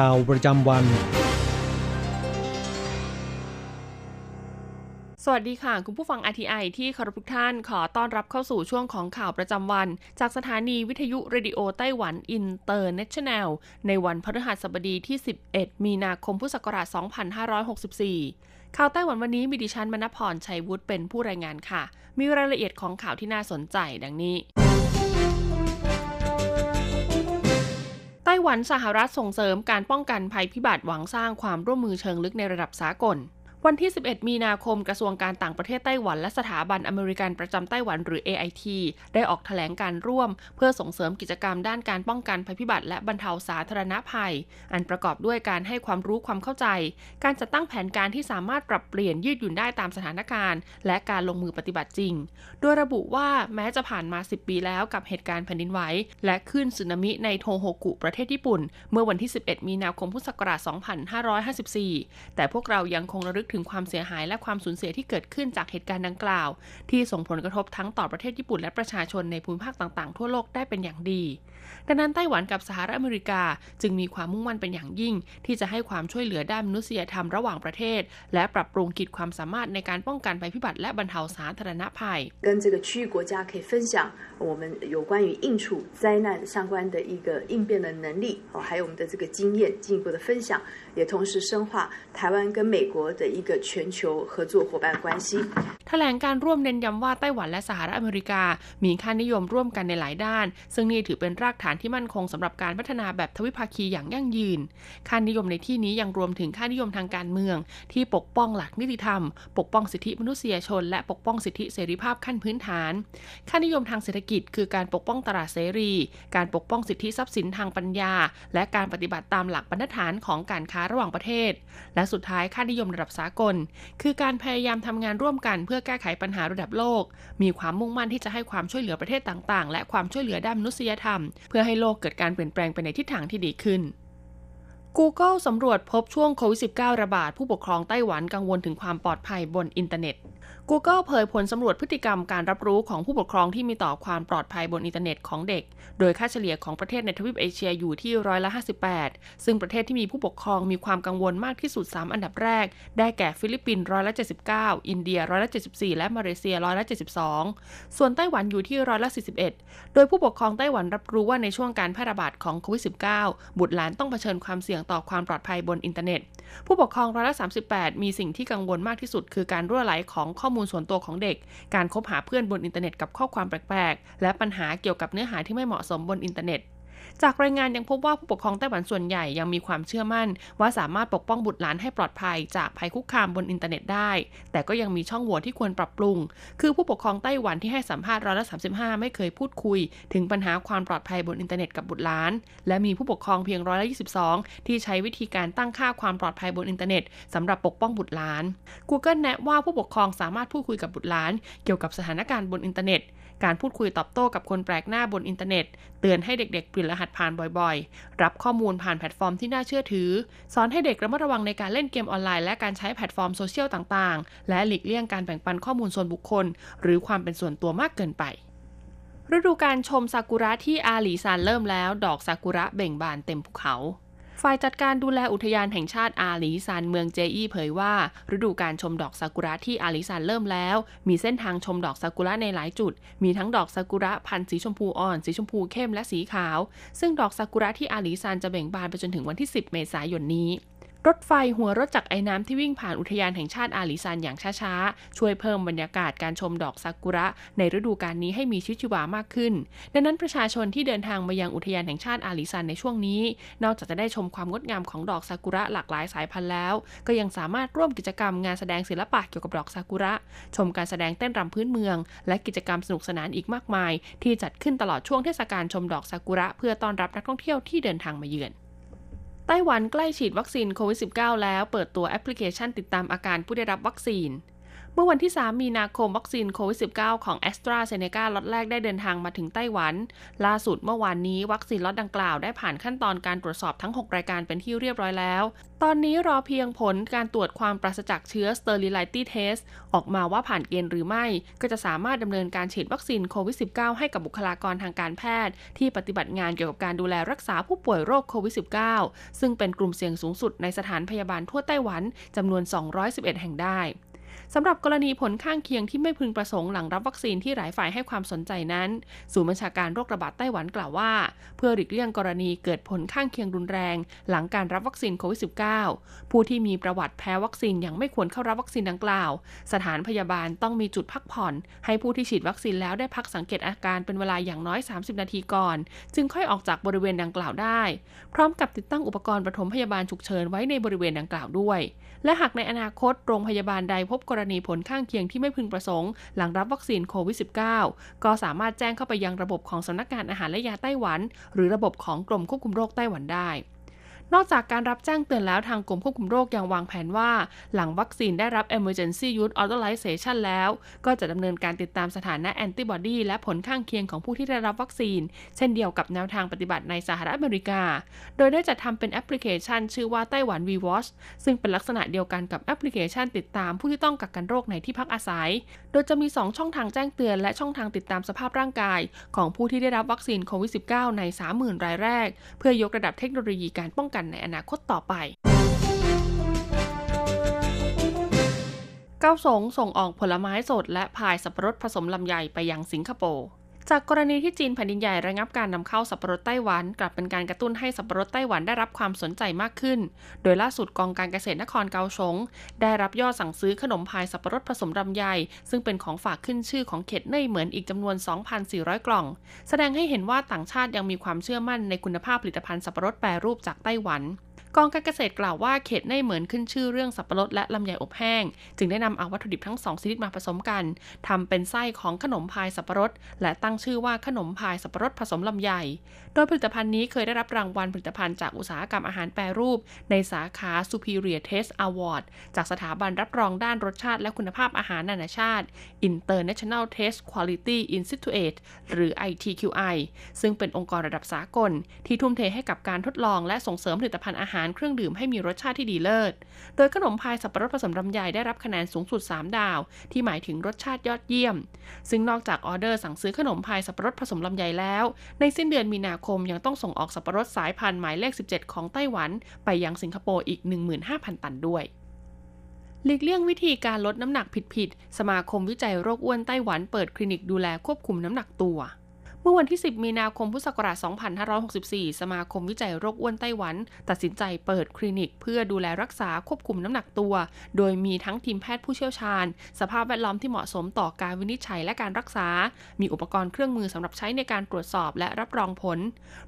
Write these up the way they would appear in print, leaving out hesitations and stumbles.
ข่าวประจำวันสวัสดีค่ะคุณผู้ฟัง RTI ที่เคารพทุกท่านขอต้อนรับเข้าสู่ช่วงของข่าวประจำวันจากสถานีวิทยุเรดิโอไต้หวันอินเตอร์เนชั่นแนลในวันพฤหัสบดีที่11มีนาคมพุทธศักราช2564ข่าวไต้หวันวันนี้มีดิฉันมณพรชัยวุฒิเป็นผู้รายงานค่ะมีรายละเอียดของข่าวที่น่าสนใจดังนี้ไต้หวันสหรัฐส่งเสริมการป้องกันภัยพิบัติหวังสร้างความร่วมมือเชิงลึกในระดับสากลวันที่11มีนาคมกระทรวงการต่างประเทศไต้หวันและสถาบันอเมริกันประจำไต้หวันหรือ AIT ได้ออกแถลงการร่วมเพื่อส่งเสริมกิจกรรมด้านการป้องกันภัยพิบัติและบรรเทาสาธารณภัยอันประกอบด้วยการให้ความรู้ความเข้าใจการจัดตั้งแผนการที่สามารถปรับเปลี่ยนยืดหยุ่นได้ตามสถานการณ์และการลงมือปฏิบัติจริงโดยระบุว่าแม้จะผ่านมา10ปีแล้วกับเหตุการณ์แผ่นดินไหวและคลื่นสึนามิในโทโฮกุประเทศญี่ปุ่นเมื่อวันที่11มีนาคมพุทธศักราช2554แต่พวกเรายังคงระลึกถึงความเสียหายและความสูญเสียที่เกิดขึ้นจากเหตุการณ์ดังกล่าวที่ส่งผลกระทบทั้งต่อประเทศญี่ปุ่นและประชาชนในภูมิภาคต่างๆทั่วโลกได้เป็นอย่างดีดังนั้นไต้หวันกับสหรัฐอเมริกาจึงมีความมุ่งมั่นเป็นอย่างยิ่งที่จะให้ความช่วยเหลือด้านมนุษยธรรมระหว่างประเทศและปรับปรุงขีดความสามารถในการป้องกันภัยพิบัติและบรรเทาสาธารณภัย跟这个区域国家可以分享我们有关于应处灾难相关的一个应变的能力还有我们的这个经验进一步的分享也同时深化台湾跟美国的一个全球合作伙伴关系แถลงการร่วมเน้นย้ำว่าไต้หวันและสหรัฐอเมริกามีค่านิยมร่วมกันในหลายด้านซึ่งนี่ถือเป็นรากฐานที่มั่นคงสำหรับการพัฒนาแบบทวิภาคีอย่างยั่งยืนค่านิยมในที่นี้ยังรวมถึงค่านิยมทางการเมืองที่ปกป้องหลักนิติธรรมปกป้องสิทธิมนุษยชนและปกป้องสิทธิเสรีภาพขั้นพื้นฐานค่านิยมทางเศรษฐกิจคือการปกป้องตลาดเสรีการปกป้องสิทธิทรัพย์สินทางปัญญาและการปฏิบัติตามหลักบรรทัดฐานของการค้าระหว่างประเทศและสุดท้ายค่านิยมระดับสากลคือการพยายามทำงานร่วมกันเพื่อแก้ไขปัญหาระดับโลกมีความมุ่งมั่นที่จะให้ความช่วยเหลือประเทศต่างๆและความช่วยเหลือด้านมนุษยธรรมเพื่อให้โลกเกิดการเปลี่ยนแปลงไปในทิศทางที่ดีขึ้น Google สำรวจพบช่วงโควิด -19 ระบาดผู้ปกครองไต้หวันกังวลถึงความปลอดภัยบนอินเทอร์เน็ตGoogle เผยผลสำรวจพฤติกรรมการรับรู้ของผู้ปกครองที่มีต่อความปลอดภัยบนอินเทอร์เน็ตของเด็กโดยค่าเฉลี่ยของประเทศในทวีปเอเชียอยู่ที่58%ซึ่งประเทศที่มีผู้ปกครองมีความกังวลมากที่สุด3อันดับแรกได้แก่ฟิลิปปินส์79%อินเดีย74%และมาเลเซีย72%ส่วนไต้หวันอยู่ที่41%โดยผู้ปกครองไต้หวันรับรู้ว่าในช่วงการแพร่ระบาดของโควิด -19 บุตรหลานต้องเผชิญความเสี่ยงต่อความปลอดภัยบนอินเทอร์เน็ตผู้ปกครอง38%มีสิ่งที่กังวลมากที่สุดคือการรั่วไหลของข้อมูลส่วนตัวของเด็กการคบหาเพื่อนบนอินเทอร์เน็ตกับข้อความแปลกๆและปัญหาเกี่ยวกับเนื้อหาที่ไม่เหมาะสมบนอินเทอร์เน็ตจากรายงานยังพบว่าผู้ปกครองไต้หวันส่วนใหญ่ยังมีความเชื่อมั่นว่าสามารถปกป้องบุตรหลานให้ปลอดภัยจากภัยคุกคามบนอินเทอร์เน็ตได้แต่ก็ยังมีช่องโหว่ที่ควรปรับปรุงคือผู้ปกครองไต้หวันที่ให้สัมภาษณ์35%ไม่เคยพูดคุยถึงปัญหาความปลอดภัยบนอินเทอร์เน็ตกับบุตรหลานและมีผู้ปกครองเพียง22%ที่ใช้วิธีการตั้งค่าความปลอดภัยบนอินเทอร์เน็ตสำหรับปกป้องบุตรหลาน Google แนะว่าผู้ปกครองสามารถพูดคุยกับบุตรหลานเกี่ยวกับสถานการณ์บนอินเทอร์เน็ตการพูดคุยตอบโต้กับคนแปลกหน้าบนอินเทอร์เน็ตเตือนให้เด็กๆเปลี่ยนรหัสผ่านบ่อยๆรับข้อมูลผ่านแพลตฟอร์มที่น่าเชื่อถือสอนให้เด็กระมัดระวังในการเล่นเกมออนไลน์และการใช้แพลตฟอร์มโซเชียลต่างๆและหลีกเลี่ยงการแบ่งปันข้อมูลส่วนบุคคลหรือความเป็นส่วนตัวมากเกินไปฤดูกาลชมซากุระที่อาหลีซานเริ่มแล้วดอกซากุระเบ่งบานเต็มภูเขาฝ่ายจัดการดูแลอุทยานแห่งชาติอาหลีซานเมืองเจอี้เผยว่าฤดูการชมดอกซากุระที่อาหลีซานเริ่มแล้วมีเส้นทางชมดอกซากุระในหลายจุดมีทั้งดอกซากุระพันธุ์สีชมพูอ่อนสีชมพูเข้มและสีขาวซึ่งดอกซากุระที่อาหลีซานจะเบ่งบานไปจนถึงวันที่10 เมษายนนี้ รถไฟหัวรถจักรไอน้ำที่วิ่งผ่านอุทยานแห่งชาติอาริซันอย่างช้าๆช่วยเพิ่มบรรยากาศการชมดอกซากุระในฤดูกาลนี้ให้มีชีวิตชีวามากขึ้นดังนั้นประชาชนที่เดินทางมายังอุทยานแห่งชาติอาริซันในช่วงนี้นอกจากจะได้ชมความงดงามของดอกซากุระหลากหลายสายพันธุ์แล้วก็ยังสามารถร่วมกิจกรรมงานแสดงศิลปะเกี่ยวกับดอกซากุระชมการแสดงเต้นรำพื้นเมืองและกิจกรรมสนุกสนานอีกมากมายที่จัดขึ้นตลอดช่วงเทศกาลชมดอกซากุระเพื่อต้อนรับนักท่องเที่ยวที่เดินทางมาเยือนไต้หวันใกล้ฉีดวัคซีนโควิด -19 แล้วเปิดตัวแอปพลิเคชันติดตามอาการผู้ได้รับวัคซีนเมื่อวันที่3มีนาคมวัคซีนโควิด -19 ของ AstraZeneca ล็อตแรกได้เดินทางมาถึงไต้หวันล่าสุดเมื่อวานนี้วัคซีนล็อตดังกล่าวได้ผ่านขั้นตอนการตรวจสอบทั้ง6รายการเป็นที่เรียบร้อยแล้วตอนนี้รอเพียงผลการตรวจความปราศจากเชื้อ Sterility Test ออกมาว่าผ่านเกณฑ์หรือไม่ก็จะสามารถดำเนินการฉีดวัคซีนโควิด -19 ให้กับบุคลากรทางการแพทย์ที่ปฏิบัติงานเกี่ยวกับการดูแลรักษาผู้ป่วยโรคโควิด -19 ซึ่งเป็นกลุ่มเสี่ยงสูงสุดในสถานพยาบาลทั่วไต้หวันจำนวน211แห่งได้สำหรับกรณีผลข้างเคียงที่ไม่พึงประสงค์หลังรับวัคซีนที่หลายฝ่ายให้ความสนใจนั้นศูนย์บัญชาการโรคระบาดไต้หวันกล่าวว่าเพื่อหลีกเลี่ยงกรณีเกิดผลข้างเคียงรุนแรงหลังการรับวัคซีนโควิด -19 ผู้ที่มีประวัติแพ้วัคซีนยังไม่ควรเข้ารับวัคซีนดังกล่าวสถานพยาบาลต้องมีจุดพักผ่อนให้ผู้ที่ฉีดวัคซีนแล้วได้พักสังเกตอาการเป็นเวลาอย่างน้อย30นาทีก่อนจึงค่อยออกจากบริเวณดังกล่าวได้พร้อมกับติดตั้งอุปกรณ์ปฐมพยาบาลฉุกเฉินไว้ในบริเวณดังกล่าวด้วยและหากในอนาคตโรงพยาบาลใดพบกรณีผลข้างเคียงที่ไม่พึงประสงค์หลังรับวัคซีนโควิด -19 ก็สามารถแจ้งเข้าไปยังระบบของสำนักงานอาหารและยาไต้หวันหรือระบบของกรมควบคุมโรคไต้หวันได้นอกจากการรับแจ้งเตือนแล้วทางกรมควบคุมโรคยังวางแผนว่าหลังวัคซีนได้รับ Emergency Use Authorization แล้วก็จะดำเนินการติดตามสถานะแอนติบอดีและผลข้างเคียงของผู้ที่ได้รับวัคซีนเช่นเดียวกับแนวทางปฏิบัติในสหรัฐอเมริกาโดยได้จัดทำเป็นแอปพลิเคชันชื่อว่าไต้หวัน WeWatch ซึ่งเป็นลักษณะเดียวกันกับแอปพลิเคชันติดตามผู้ที่ต้องกักกันโรคในที่พักอาศัยโดยจะมี2ช่องทางแจ้งเตือนและช่องทางติดตามสภาพร่างกายของผู้ที่ได้รับวัคซีนโควิด -19 ใน 30,000 รายแรกเพื่อยกระดับเทคโนโลยีการป้องกันในอนาคตต่อไปเก้าสงส่งออกผลไม้สดและพายสับปะรดผสมลำไยไปยังสิงคโปร์จากกรณีที่จีนแผ่นดินใหญ่ระงับการนำเข้าสับปะรดไต้หวันกลับเป็นการกระตุ้นให้สับปะรดไต้หวันได้รับความสนใจมากขึ้นโดยล่าสุดกองการเกษตรนครเกาสงได้รับยอดสั่งซื้อขนมพายสับปะรดผสมลำไยซึ่งเป็นของฝากขึ้นชื่อของเขตเน่ยเหมือนอีกจำนวน 2,400 กล่องแสดงให้เห็นว่าต่างชาติยังมีความเชื่อมั่นในคุณภาพผลิตภัณฑ์สับปะรดแปรรูปจากไต้หวันกองการเกษตรกล่าวว่าเขตเน่ยเหมือนขึ้นชื่อเรื่องสับปะรดและลำไยอบแห้งจึงได้นำเอาวัตถุดิบทั้ง2ชนิดมาผสมกันทำเป็นไส้ของขนมพายสับปะรดและตั้งชื่อว่าขนมพายสับปะรดผสมลำไยโดยผลิตภัณฑ์นี้เคยได้รับรางวัลผลิตภัณฑ์จากอุตสาหกรรมอาหารแปรรูปในสาขา Superior Taste Award จากสถาบันรับรองด้านรสชาติและคุณภาพอาหารนานาชาติ International Taste Quality Institute หรือ ITQI ซึ่งเป็นองค์กรระดับสากลที่ทุ่มเทให้กับการทดลองและส่งเสริมผลิตภัณฑ์อาหารเครื่องดื่มให้มีรสชาติที่ดีเลิศโดยขนมพายสับปะรดผสมลำไยได้รับคะแนนสูงสุด3ดาวที่หมายถึงรสชาติยอดเยี่ยมซึ่งนอกจากออเดอร์สั่งซื้อขนมพายสับปะรดผสมลำไยแล้วในสิ้นเดือนมีนาคมยังต้องส่งออกสับปะรดสายพันธุ์หมายเลข17ของไต้หวันไปยังสิงคโปร์อีก 15,000 ตันด้วยหลีกเลี่ยงวิธีการลดน้ำหนักผิดๆสมาคมวิจัยโรคอ้วนไต้หวันเปิดคลินิกดูแลควบคุมน้ำหนักตัวเมื่อวันที่10มีนาคมพุทธศักราช2564สมาคมวิจัยโรคอ้วนไต้หวันตัดสินใจเปิดคลินิกเพื่อดูแลรักษาควบคุมน้ำหนักตัวโดยมีทั้งทีมแพทย์ผู้เชี่ยวชาญสภาพแวดล้อมที่เหมาะสมต่อการวินิจฉัยและการรักษามีอุปกรณ์เครื่องมือสำหรับใช้ในการตรวจสอบและรับรองผล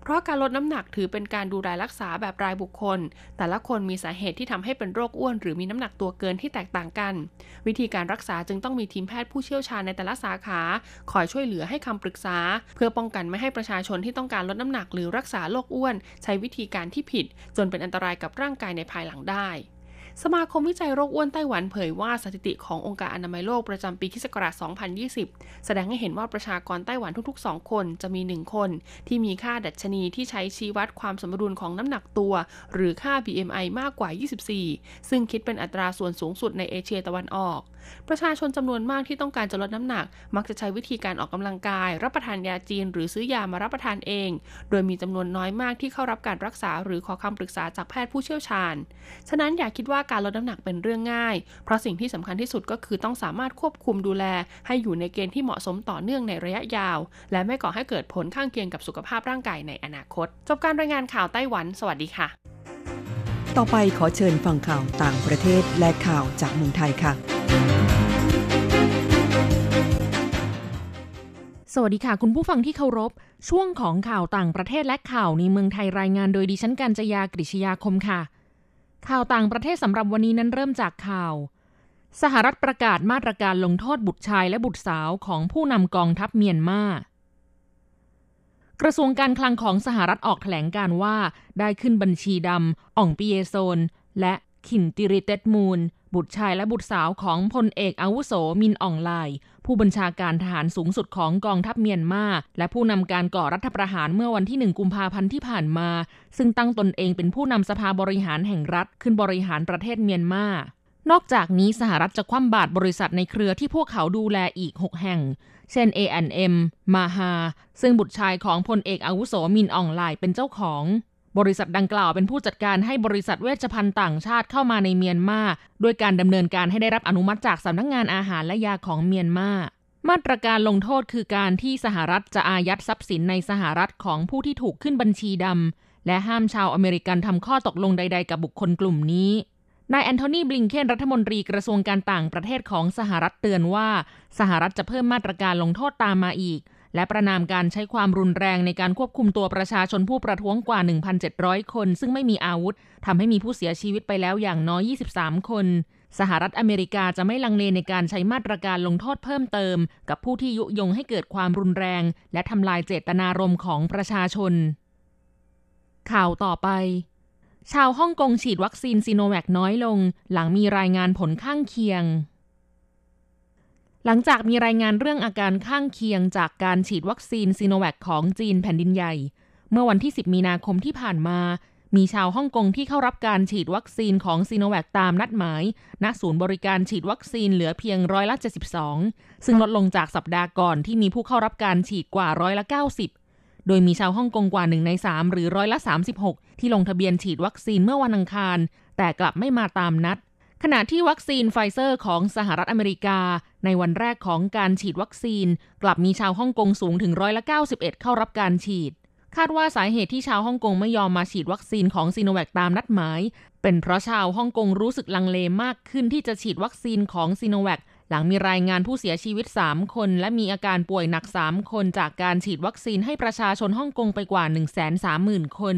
เพราะการลดน้ำหนักถือเป็นการดูแลรักษาแบบรายบุคคลแต่ละคนมีสาเหตุที่ทำให้เป็นโรคอ้วนหรือมีน้ำหนักตัวเกินที่แตกต่างกันวิธีการรักษาจึงต้องมีทีมแพทย์ผู้เชี่ยวชาญในแต่ละสาขาคอยช่วยเหลือให้คำปรึกษาเพื่อป้องกันไม่ให้ประชาชนที่ต้องการลดน้ำหนักหรือรักษาโรคอ้วนใช้วิธีการที่ผิดจนเป็นอันตรายกับร่างกายในภายหลังได้สมาคมวิจัยโรคอ้วนไต้หวันเผยว่าสถิติขององค์การอนามัยโลกประจำปีค.ศ. 2020 แสดงให้เห็นว่าประชากรไต้หวันทุกๆ2คนจะมี1คนที่มีค่าดัชนีที่ใช้ชี้วัดความสมดุลของน้ำหนักตัวหรือค่า BMI มากกว่า24ซึ่งคิดเป็นอัตราส่วนสูงสุดในเอเชียตะวันออกประชาชนจำนวนมากที่ต้องการจะลดน้ำหนักมักจะใช้วิธีการออกกำลังกายรับประทานยาจีนหรือซื้อยามารับประทานเองโดยมีจำนวนน้อยมากที่เข้ารับการรักษาหรือขอคำปรึกษาจากแพทย์ผู้เชี่ยวชาญฉะนั้นอย่าคิดว่าการลดน้ำหนักเป็นเรื่องง่ายเพราะสิ่งที่สำคัญที่สุดก็คือต้องสามารถควบคุมดูแลให้อยู่ในเกณฑ์ที่เหมาะสมต่อเนื่องในระยะยาวและไม่ก่อให้เกิดผลข้างเคียงกับสุขภาพร่างกายในอนาคตจบการรายงานข่าวไต้หวันสวัสดีค่ะ ต่อไปขอเชิญฟังข่าวต่างประเทศและข่าวจากเมืองไทยค่ะสวัสดีค่ะคุณผู้ฟังที่เคารพช่วงของข่าวต่างประเทศและข่าวในเมืองไทยรายงานโดยดิฉันกัญจยากฤษยาคมค่ะข่าวต่างประเทศสำหรับวันนี้นั้นเริ่มจากข่าวสหรัฐประกาศมาตรการลงโทษบุตรชายและบุตรสาวของผู้นำกองทัพเมียนมากระทรวงการคลังของสหรัฐออกแถลงการว่าได้ขึ้นบัญชีดำอ่องปิเยโซนและขินติริเต็ดมูลบุตรชายและบุตรสาวของพลเอกอาวุโสมินอ่องไลผู้บัญชาการทหารสูงสุดของกองทัพเมียนมาและผู้นำการก่อรัฐประหารเมื่อวันที่1กุมภาพันธ์ที่ผ่านมาซึ่งตั้งตนเองเป็นผู้นำสภาบริหารแห่งรัฐขึ้นบริหารประเทศเมียนมานอกจากนี้สหรัฐจะคว่ำบาตรบริษัทในเครือที่พวกเขาดูแลอีก6แห่งเช่น A&M มาฮาซึ่งบุตรชายของพลเอกอาวุโสมินอ่องไลเป็นเจ้าของบริษัทดังกล่าวเป็นผู้จัดการให้บริษัทเวชภัณฑ์ต่างชาติเข้ามาในเมียนมาด้วยการดำเนินการให้ได้รับอนุมัติจากสำนักงานอาหารและยาของเมียนมามาตรการลงโทษคือการที่สหรัฐจะอายัดทรัพย์สินในสหรัฐของผู้ที่ถูกขึ้นบัญชีดำและห้ามชาวอเมริกันทำข้อตกลงใดๆกับบุคคลกลุ่มนี้นายแอนโทนีบลิงเคนรัฐมนตรีกระทรวงการต่างประเทศของสหรัฐเตือนว่าสหรัฐจะเพิ่มมาตรการลงโทษตามมาอีกและประนามการใช้ความรุนแรงในการควบคุมตัวประชาชนผู้ประท้วงกว่า 1,700 คนซึ่งไม่มีอาวุธทำให้มีผู้เสียชีวิตไปแล้วอย่างน้อย23คนสหรัฐอเมริกาจะไม่ลังเลในการใช้มาตรการลงโทษเพิ่มเติมกับผู้ที่ยุยงให้เกิดความรุนแรงและทำลายเจตนารมณ์ของประชาชนข่าวต่อไปชาวฮ่องกงฉีดวัคซีนซิโนแวคน้อยลงหลังมีรายงานผลข้างเคียงหลังจากมีรายงานเรื่องอาการข้างเคียงจากการฉีดวัคซีนซิโนแวคของจีนแผ่นดินใหญ่เมื่อวันที่10มีนาคมที่ผ่านมามีชาวฮ่องกงที่เข้ารับการฉีดวัคซีนของซิโนแวคตามนัดหมายณศูนย์บริการฉีดวัคซีนเหลือเพียง72%ซึ่งลดลงจากสัปดาห์ก่อนที่มีผู้เข้ารับการฉีดกว่า90%โดยมีชาวฮ่องกงกว่า1ใน3หรือ36%ที่ลงทะเบียนฉีดวัคซีนเมื่อวันอังคารแต่กลับไม่มาตามนัดขณะที่วัคซีนไฟเซอร์ของสหรัฐอเมริกาในวันแรกของการฉีดวัคซีนกลับมีชาวฮ่องกงสูงถึง91%เข้ารับการฉีดคาดว่าสาเหตุที่ชาวฮ่องกงไม่ยอมมาฉีดวัคซีนของซิโนแวคตามนัดหมายเป็นเพราะชาวฮ่องกงรู้สึกลังเลมากขึ้นที่จะฉีดวัคซีนของซิโนแวคหลังมีรายงานผู้เสียชีวิต3คนและมีอาการป่วยหนัก3คนจากการฉีดวัคซีนให้ประชาชนฮ่องกงไปกว่า 130,000 คน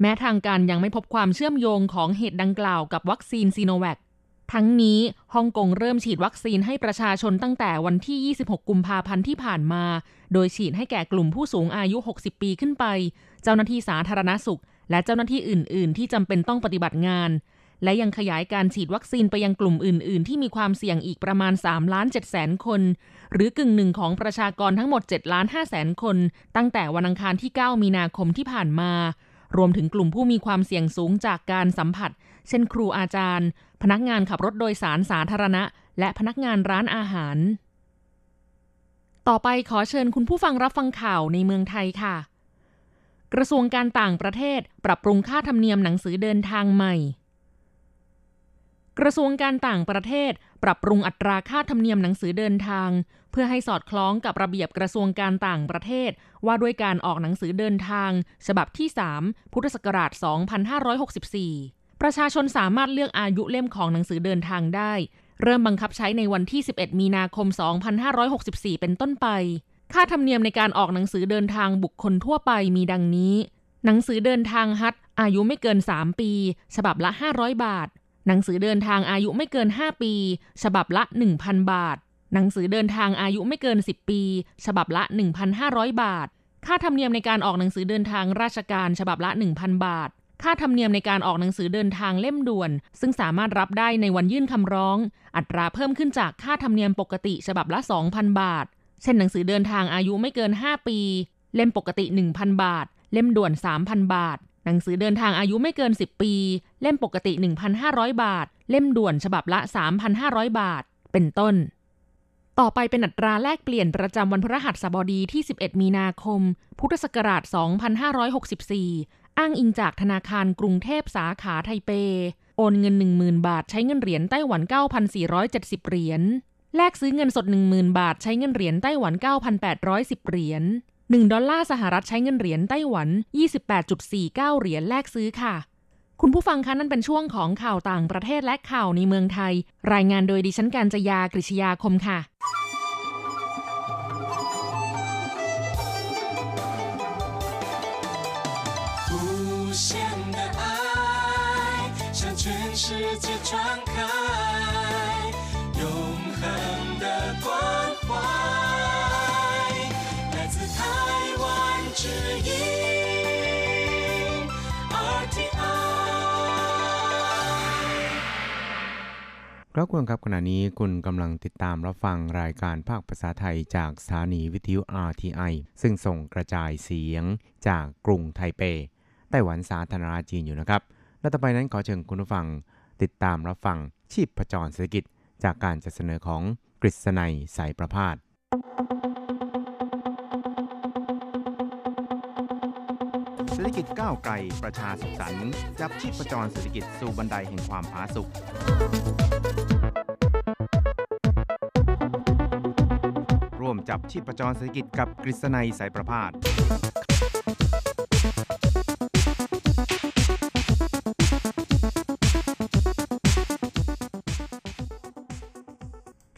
แม้ทางการยังไม่พบความเชื่อมโยงของเหตุดังกล่าวกับวัคซีนซิโนแวคทั้งนี้ฮ่องกงเริ่มฉีดวัคซีนให้ประชาชนตั้งแต่วันที่26กุมภาพันธ์ที่ผ่านมาโดยฉีดให้แก่กลุ่มผู้สูงอายุ60 ปีขึ้นไปเจ้าหน้าที่สาธารณสุขและเจ้าหน้าที่อื่นๆที่จำเป็นต้องปฏิบัติงานและยังขยายการฉีดวัคซีนไปยังกลุ่มอื่นๆที่มีความเสี่ยงอีกประมาณ 3,700,000 คนหรือกึ่งหนึ่งของประชากรทั้งหมด 7,500,000 คนตั้งแต่วันอังคารที่9มีนาคมที่ผ่านมารวมถึงกลุ่มผู้มีความเสี่ยงสูงจากการสัมผัสเช่นครูอาจารย์พนักงานขับรถโดยสารสาธารณะและพนักงานร้านอาหารต่อไปขอเชิญคุณผู้ฟังรับฟังข่าวในเมืองไทยค่ะกระทรวงการต่างประเทศปรับปรุงค่าธรรมเนียมหนังสือเดินทางใหม่กระทรวงการต่างประเทศปรับปรุงอัตราค่าธรรมเนียมหนังสือเดินทางเพื่อให้สอดคล้องกับระเบียบกระทรวงการต่างประเทศว่าด้วยการออกหนังสือเดินทางฉบับที่3พุทธศักราช2564ประชาชนสามารถเลือกอายุเล่มของหนังสือเดินทางได้เริ่มบังคับใช้ในวันที่11มีนาคม2564เป็นต้นไปค่าธรรมเนียมในการออกหนังสือเดินทางบุคคลทั่วไปมีดังนี้หนังสือเดินทางฮัทอายุไม่เกิน3ปีฉบับละ500 บาทหนังสือเดินทางอายุไม่เกิน5ปีฉบับละ 1,000 บาทหนังสือเดินทางอายุไม่เกิน10ปีฉบับละ 1,500 บาทค่าธรรมเนียมในการออกหนังสือเดินทางราชการฉบับละ 1,000 บาทค่าธรรมเนียมในการออกหนังสือเดินทางเล่มด่วนซึ่งสามารถรับได้ในวันยื่นคำร้องอัตราเพิ่มขึ้นจากค่าธรรมเนียมปกติฉบับละ 2,000 บาทเช่นหนังสือเดินทางอายุไม่เกิน5ปีเล่มปกติ 1,000 บาทเล่มด่วน 3,000 บาทหนังสือเดินทางอายุไม่เกิน10ปีเล่มปกติ 1,500 บาทเล่มด่วนฉบับละ 3,500 บาทเป็นต้นต่อไปเป็นอัตราแลกเปลี่ยนประจำวันพฤหัสบดีที่11มีนาคมพุทธศักราช2564อ้างอิงจากธนาคารกรุงเทพสาขาไทเปโอนเงิน 10,000 บาทใช้เงินเหรียญไต้หวัน 9,470 เหรียญแลกซื้อเงินสด 10,000 บาทใช้เงินเหรียญไต้หวัน 9,810 เหรียญ$1ใช้เงินเหรียญไต้หวัน 28.49 เหรียญแลกซื้อค่ะ คุณผู้ฟังคะนั่นเป็นช่วงของข่าวต่างประเทศและข่าวในเมืองไทยรายงานโดยดิฉันกัญจยากฤษยาคมค่ะครับคุณครับขณะนี้คุณกำลังติดตามรับฟังรายการภาคภาษาไทยจากสถานีวิทยุ RTI ซึ่งส่งกระจายเสียงจากกรุงไทเปไต้หวันสาธารณรัฐจีนอยู่นะครับและต่อไปนั้นขอเชิญคุณผู้ฟังติดตามรับฟังชีพจรเศรษฐกิจจากการจัดเสนอของกฤษณัยสายประพาสเศรษฐกิจก้าวไกลประชาสุขสันต์จับชีพจรเศรษฐกิจสู่บันไดแห่งความผาสุกร่วมจับชีพจรเศรษฐกิจกับกฤษณัยสายประพาส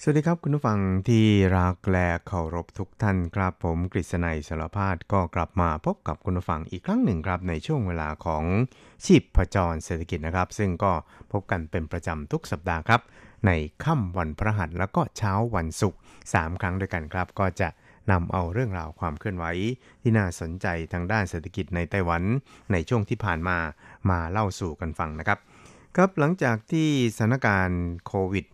สวัสดีครับคุณผู้ฟังที่รักและเคารพทุกท่านครับผมกฤษณัยสารพาสก็กลับมาพบกับคุณผู้ฟังอีกครั้งหนึ่งครับในช่วงเวลาของชีพจรเศรษฐกิจนะครับซึ่งก็พบกันเป็นประจำทุกสัปดาห์ครับในค่ำวันพฤหัสแล้วก็เช้าวันศุกร์3ครั้งด้วยกันครับก็จะนำเอาเรื่องราวความเคลื่อนไหวที่น่าสนใจทางด้านเศรษฐกิจในไต้หวันในช่วงที่ผ่านมามาเล่าสู่กันฟังนะครับครับหลังจากที่สถานการณ์โควิด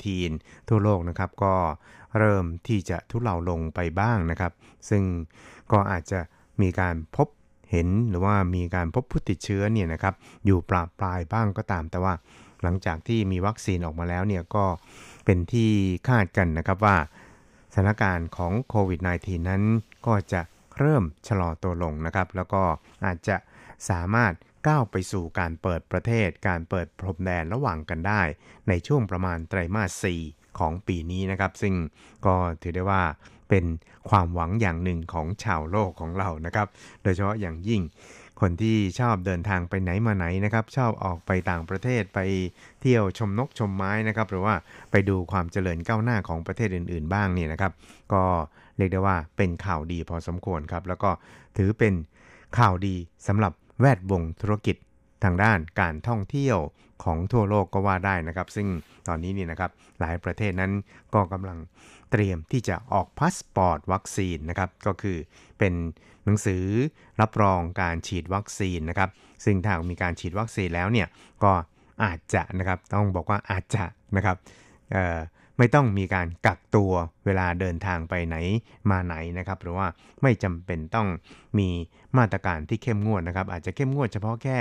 -19 ทั่วโลกนะครับก็เริ่มที่จะทุเลาลงไปบ้างนะครับซึ่งก็อาจจะมีการพบเห็นหรือว่ามีการพบผู้ติดเชื้อเนี่ยนะครับอยู่ปลายบ้างก็ตามแต่ว่าหลังจากที่มีวัคซีนออกมาแล้วเนี่ยก็เป็นที่คาดกันนะครับว่าสถานการณ์ของโควิด-19 นั้นก็จะเริ่มชะลอตัวลงนะครับแล้วก็อาจจะสามารถก้าวไปสู่การเปิดประเทศการเปิดพรมแดนระหว่างกันได้ในช่วงประมาณไตรมาส 4 ของปีนี้นะครับซึ่งก็ถือได้ว่าเป็นความหวังอย่างหนึ่งของชาวโลกของเรานะครับโดยเฉพาะอย่างยิ่งคนที่ชอบเดินทางไปไหนมาไหนนะครับชอบออกไปต่างประเทศไปเที่ยวชมนกชมไม้นะครับหรือว่าไปดูความเจริญก้าวหน้าของประเทศอื่นๆบ้างเนี่ยนะครับก็เรียกได้ว่าเป็นข่าวดีพอสมควรครับแล้วก็ถือเป็นข่าวดีสำหรับแวดวงธุรกิจทางด้านการท่องเที่ยวของทั่วโลกก็ว่าได้นะครับซึ่งตอนนี้นี่นะครับหลายประเทศนั้นก็กำลังเตรียมที่จะออกพาสปอร์ตวัคซีนนะครับก็คือเป็นหนังสือรับรองการฉีดวัคซีนนะครับซึ่งถ้ามีการฉีดวัคซีนแล้วเนี่ยก็อาจจะนะครับต้องบอกว่าอาจจะนะครับไม่ต้องมีการกักตัวเวลาเดินทางไปไหนมาไหนนะครับหรือว่าไม่จำเป็นต้องมีมาตรการที่เข้มงวดนะครับอาจจะเข้มงวดเฉพาะแค่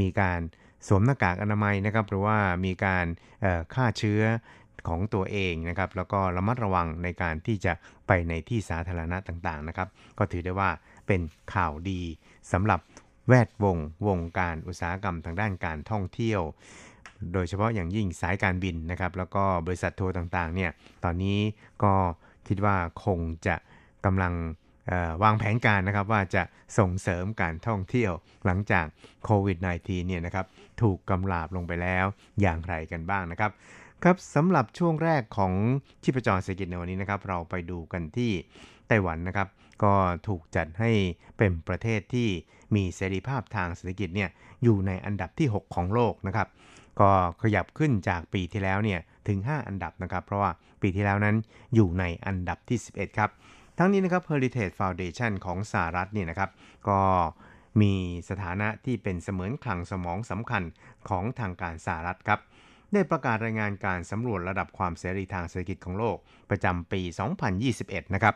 มีการสวมหน้ากากอนามัยนะครับหรือว่ามีการฆ่าเชื้อของตัวเองนะครับแล้วก็ระมัดระวังในการที่จะไปในที่สาธารณะต่างๆนะครับก็ถือได้ว่าเป็นข่าวดีสำหรับแวดวงการอุตสาหกรรมทางด้านการท่องเที่ยวโดยเฉพาะอย่างยิ่งสายการบินนะครับแล้วก็บริษัททัวร์ต่างๆเนี่ยตอนนี้ก็คิดว่าคงจะกำลังวางแผนการนะครับว่าจะส่งเสริมการท่องเที่ยวหลังจากโควิด -19 เนี่ยนะครับถูกกำราบลงไปแล้วอย่างไรกันบ้างนะครับครับสำหรับช่วงแรกของชีพจรเศรษฐกิจในวันนี้นะครับเราไปดูกันที่ไต้หวันนะครับก็ถูกจัดให้เป็นประเทศที่มีเสรีภาพทางเศรษฐกิจเนี่ยอยู่ในอันดับที่6ของโลกนะครับก็ขยับขึ้นจากปีที่แล้วเนี่ยถึง5อันดับนะครับเพราะว่าปีที่แล้วนั้นอยู่ในอันดับที่11ครับทั้งนี้นะครับ Heritage Foundation ของสหรัฐเนี่ยนะครับก็มีสถานะที่เป็นเสมือนคลังสมองสำคัญของทางการสหรัฐครับได้ประกาศรายงานการสำรวจระดับความเสรีทางเศรษฐกิจของโลกประจำปี 2021 นะครับ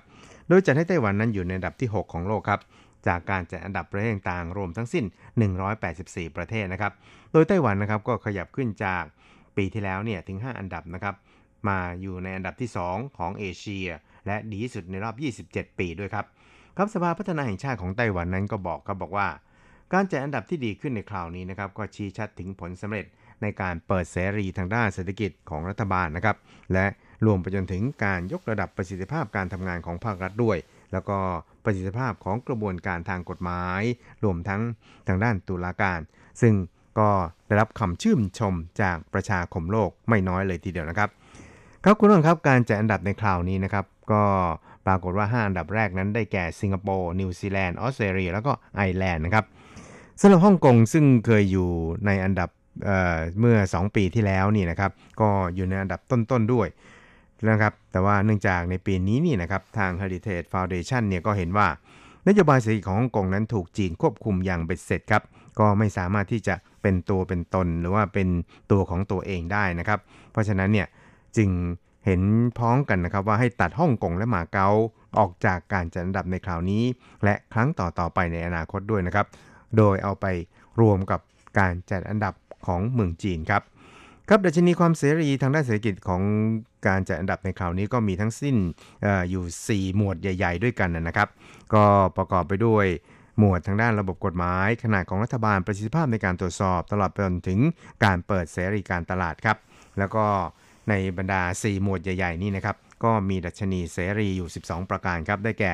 โดยจัดให้ไต้หวันนั้นอยู่ในอันดับที่6ของโลกครับจากการจัดอันดับประเทศต่างๆรวมทั้งสิ้น184ประเทศนะครับโดยไต้หวันนะครับก็ขยับขึ้นจากปีที่แล้วเนี่ยถึง5อันดับนะครับมาอยู่ในอันดับที่2ของเอเชียและดีที่สุดในรอบ27ปีด้วยครับครับสภาพัฒนาแห่งชาติของไต้หวันนั้นก็บอกว่าการจัดอันดับที่ดีขึ้นในคราวนี้นะครับก็ชี้ชัดถึงผลสำเร็จในการเปิดเสรีทางด้านเศรษฐกิจของรัฐบาลนะครับและรวมไปจนถึงการยกระดับประสิทธิภาพการทำงานของภาครัฐด้วยแล้วก็ประสิทธิภาพของกระบวนการทางกฎหมายรวมทั้งทางด้านตุลาการซึ่ง ก็ได้รับคำชื่นชมจากประชาคมโลกไม่น้อยเลยทีเดียวนะครับครับคุณผู้ชมครับการจัดอันดับในคราวนี้นะครับก็ปรากฏว่า5อันดับแรกนั้นได้แก่สิงคโปร์นิวซีแลนด์ออสเตรเลียแล้วก็ไอร์แลนด์นะครับสำหรับฮ่องกงซึ่งเคยอยู่ในอันดับเมื่อ2ปีที่แล้วนี่นะครับก็อยู่ในอันดับต้นๆด้วยนะครับแต่ว่าเนื่องจากในปีนี้นี่นะครับทาง Heritage Foundation เนี่ยก็เห็นว่านโยบายเศรษฐกิจของฮ่องกงนั้นถูกจีนควบคุมอย่างเบ็ดเสร็จครับก็ไม่สามารถที่จะเป็นตัวเป็นตนหรือว่าเป็นตัวของตัวเองได้นะครับเพราะฉะนั้นเนี่ยจึงเห็นพ้องกันนะครับว่าให้ตัดฮ่องกงและมาเก๊าออกจากการจัดอันดับในคราวนี้และครั้งต่อๆไปในอนาคตด้วยนะครับโดยเอาไปรวมกับการจัดอันดับของเมืองจีนครับครับดัชนีความเสรีทางด้านเศรษฐกิจของการจัดอันดับในคราวนี้ก็มีทั้งสิ้นอยู่4หมวดใหญ่ๆด้วยกันนะครับก็ประกอบไปด้วยหมวดทางด้านระบบกฎหมายขนาดของรัฐบาลประสิทธิภาพในการตรวจสอบตลอดจนถึงการเปิดเสรีการตลาดครับแล้วก็ในบรรดา4หมวดใหญ่ๆนี้นะครับก็มีดัชนีเสรีอยู่12ประการครับได้แก่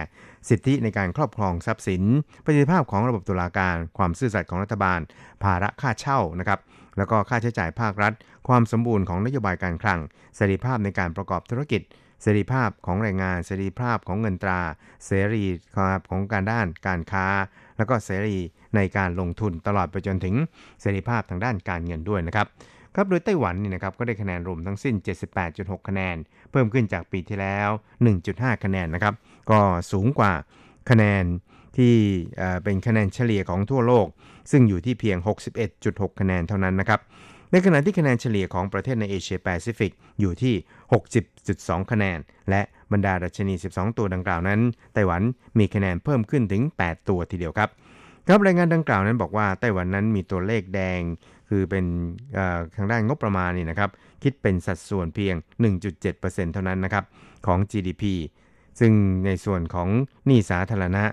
สิทธิในการครอบครองทรัพย์สินประสิทธิภาพของระบบตุลาการความซื่อสัตย์ของรัฐบาลภาระค่าเช่านะครับแล้วก็ค่าใช้จ่ายภาครัฐความสมบูรณ์ของนโยบายการคลังเสรีภาพในการประกอบธุรกิจเสรีภาพของแรงงานเสรีภาพของเงินตราเสรีครับของการด้านการค้าแล้วก็เสรีในการลงทุนตลอดไปจนถึงเสรีภาพทางด้านการเงินด้วยนะครับครับโดยไต้หวันนี่นะครับก็ได้คะแนนรวมทั้งสิ้น 78.6 คะแนนเพิ่มขึ้นจากปีที่แล้ว 1.5 คะแนนนะครับก็สูงกว่าคะแนนที่เป็นคะแนนเฉลี่ยของทั่วโลกซึ่งอยู่ที่เพียง 61.6 คะแนนเท่านั้นนะครับในขณะที่คะแนนเฉลี่ยของประเทศในเอเชียแปซิฟิกอยู่ที่ 60.2 คะแนนและบรรดาดัชนี12ตัวดังกล่าวนั้นไต้หวันมีคะแนนเพิ่มขึ้นถึง8ตัวทีเดียวครับครับรายงานดังกล่าวนั้นบอกว่าไต้หวันนั้นมีตัวเลขแดงคือเป็นทางด้านงบประมาณนี่นะครับคิดเป็นสัดส่วนเพียง 1.7% เท่านั้นนะครับของ GDP ซึ่งในส่วนของหนี้สาธารณะ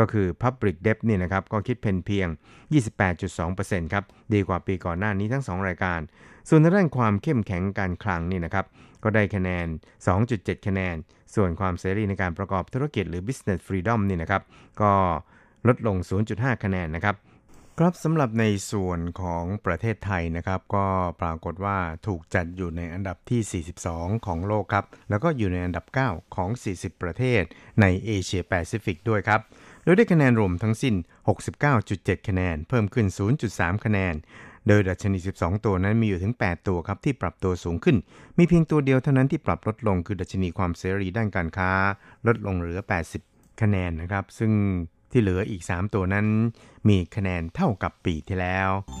ก็คือ Public Debt นี่นะครับก็คิดเป็นเพียง 28.2% ครับดีกว่าปีก่อนหน้านี้ทั้ง2รายการส่วนในด้านความเข้มแข็งการคลังนี่นะครับก็ได้คะแนน 2.7 คะแนนส่วนความเสรีในการประกอบธุรกิจหรือ Business Freedom นี่นะครับก็ลดลง 0.5 คะแนนนะครับครับสำหรับในส่วนของประเทศไทยนะครับก็ปรากฏว่าถูกจัดอยู่ในอันดับที่42ของโลกครับแล้วก็อยู่ในอันดับ9ของ40ประเทศในเอเชียแปซิฟิกด้วยครับโดยได้คะแนนรวมทั้งสิ้น 69.7 คะแนนเพิ่มขึ้น 0.3 คะแนนโดยดัชนี12ตัวนั้นมีอยู่ถึง8ตัวครับที่ปรับตัวสูงขึ้นมีเพียงตัวเดียวเท่านั้นที่ปรับลดลงคือดัชนีความเสรีด้านการค้าลดลงเหลือ80คะแนนนะครับซึ่งที่เหลืออีก3ตัวนั้นมีคะแนนเท่ากับปีที่แล้วครับคุณ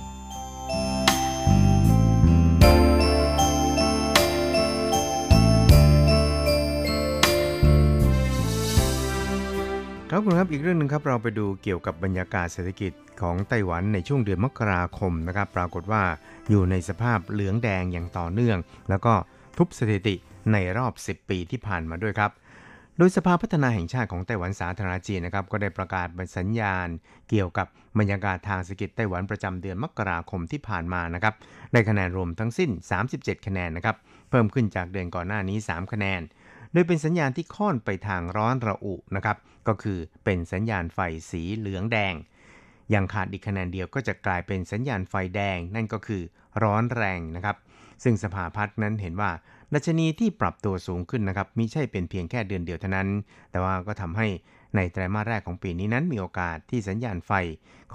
ครับอีกเรื่องนึงครับเราไปดูเกี่ยวกับบรรยากาศเศรษฐกิจของไต้หวันในช่วงเดือนมกราคมนะครับปรากฏว่าอยู่ในสภาพเหลืองแดงอย่างต่อเนื่องแล้วก็ทุบสถิติในรอบ10ปีที่ผ่านมาด้วยครับโดยสภาพัฒนาแห่งชาติของไต้หวันสาธารณจีนนะครับก็ได้ประกาศสัญญาณเกี่ยวกับบรรยากาศทางเศรษฐกิจไต้หวันประจำเดือนมกราคมที่ผ่านมานะครับได้คะแนนรวมทั้งสิ้น37คะแนนนะครับเพิ่มขึ้นจากเดือนก่อนหน้านี้3คะแนนโดยเป็นสัญญาณที่ค่อนไปทางร้อนระอุนะครับก็คือเป็นสัญญาณไฟสีเหลืองแดงยังขาดอีกคะแนนเดียวก็จะกลายเป็นสัญญาณไฟแดงนั่นก็คือร้อนแรงนะครับซึ่งสภาพัฒน์นั้นเห็นว่าดัชนีที่ปรับตัวสูงขึ้นนะครับมิใช่เป็นเพียงแค่เดือนเดียวเท่านั้นแต่ว่าก็ทำให้ในไตรมาสแรกของปีนี้นั้นมีโอกาสที่สัญญาณไฟ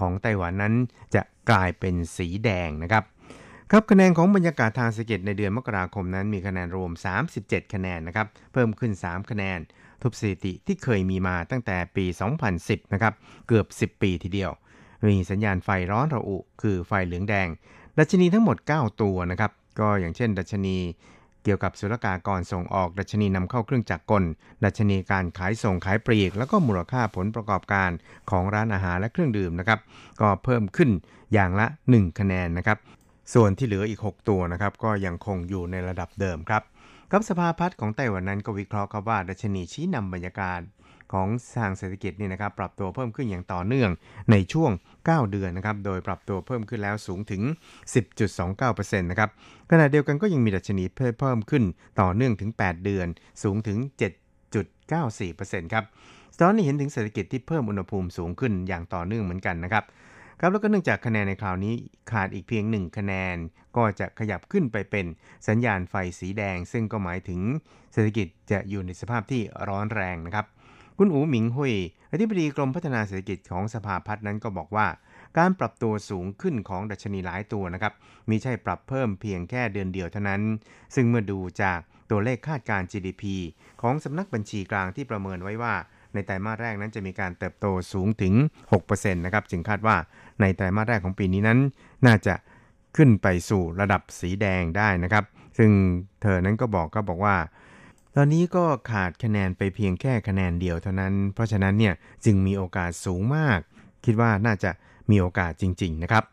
ของไต้หวันนั้นจะกลายเป็นสีแดงนะครับครับคะแนนของบรรยากาศทางเศรษฐกิจในเดือนมกราคมนั้นมีคะแนนรวม37คะแนนนะครับเพิ่มขึ้น3คะแนนทุบสถิติที่เคยมีมาตั้งแต่ปี2010นะครับเกือบ10ปีทีเดียวมีสัญญาณไฟร้อนระอุคือไฟเหลืองแดงดัชนีทั้งหมด9ตัวนะครับก็อย่างเช่นดัชนีเกี่ยวกับศุลกากรส่งออกดัชนีนำเข้าเครื่องจักรกลดัชนีการขายส่งขายปลีกแล้วก็มูลค่าผลประกอบการของร้านอาหารและเครื่องดื่มนะครับก็เพิ่มขึ้นอย่างละ1คะแนนนะครับส่วนที่เหลืออีก6ตัวนะครับก็ยังคงอยู่ในระดับเดิมครับกับสภาพัฒน์ของไต้หวันนั้นก็วิเคราะห์ครับว่าดัชนีชี้นำบรรยากาศของทางเศรษฐกิจนี่นะครับปรับตัวเพิ่มขึ้นอย่างต่อเนื่องในช่วง9เดือนนะครับโดยปรับตัวเพิ่มขึ้นแล้วสูงถึง 10.29% นะครับขณะเดียวกันก็ยังมีดัชนีเพิ่มขึ้นต่อเนื่องถึง8เดือนสูงถึง 7.94% ครับตอนนี้เห็นถึงเศรษฐกิจที่เพิ่มอุณหภูมิสูงขึ้นอย่างต่อเนื่องเหมือนกันนะครับ ครับแล้วก็เนื่องจากคะแนนในคราวนี้ขาดอีกเพียง1คะแนนก็จะขยับขึ้นไปเป็นสัญญาณไฟสีแดงซึ่งก็หมายถึงเศรษฐกิจจะอยู่ในสภาพที่ร้อนแรงนะครับคุณอู๋หมิงหุยอธิบดีกรมพัฒนาเศรษฐกิจของสภาพัฒน์นั้นก็บอกว่าการปรับตัวสูงขึ้นของดัชนีหลายตัวนะครับมิใช่ปรับเพิ่มเพียงแค่เดือนเดียวเท่านั้นซึ่งเมื่อดูจากตัวเลขคาดการ GDP ของสำนักบัญชีกลางที่ประเมินไว้ว่าในไตรมาสแรกนั้นจะมีการเติบโตสูงถึง 6% นะครับจึงคาดว่าในไตรมาสแรกของปีนี้นั้นน่าจะขึ้นไปสู่ระดับสีแดงได้นะครับซึ่งเธอนั้นก็บอกว่าตอนนี้ก็ขาดคะแนนไปเพียงแค่คะแนนเดียวเท่านั้นเพราะฉะนั้นเนี่ยจึงมีโอกาสสูงมากคิดว่าน่าจะมีโอกาสจริงๆนะครับ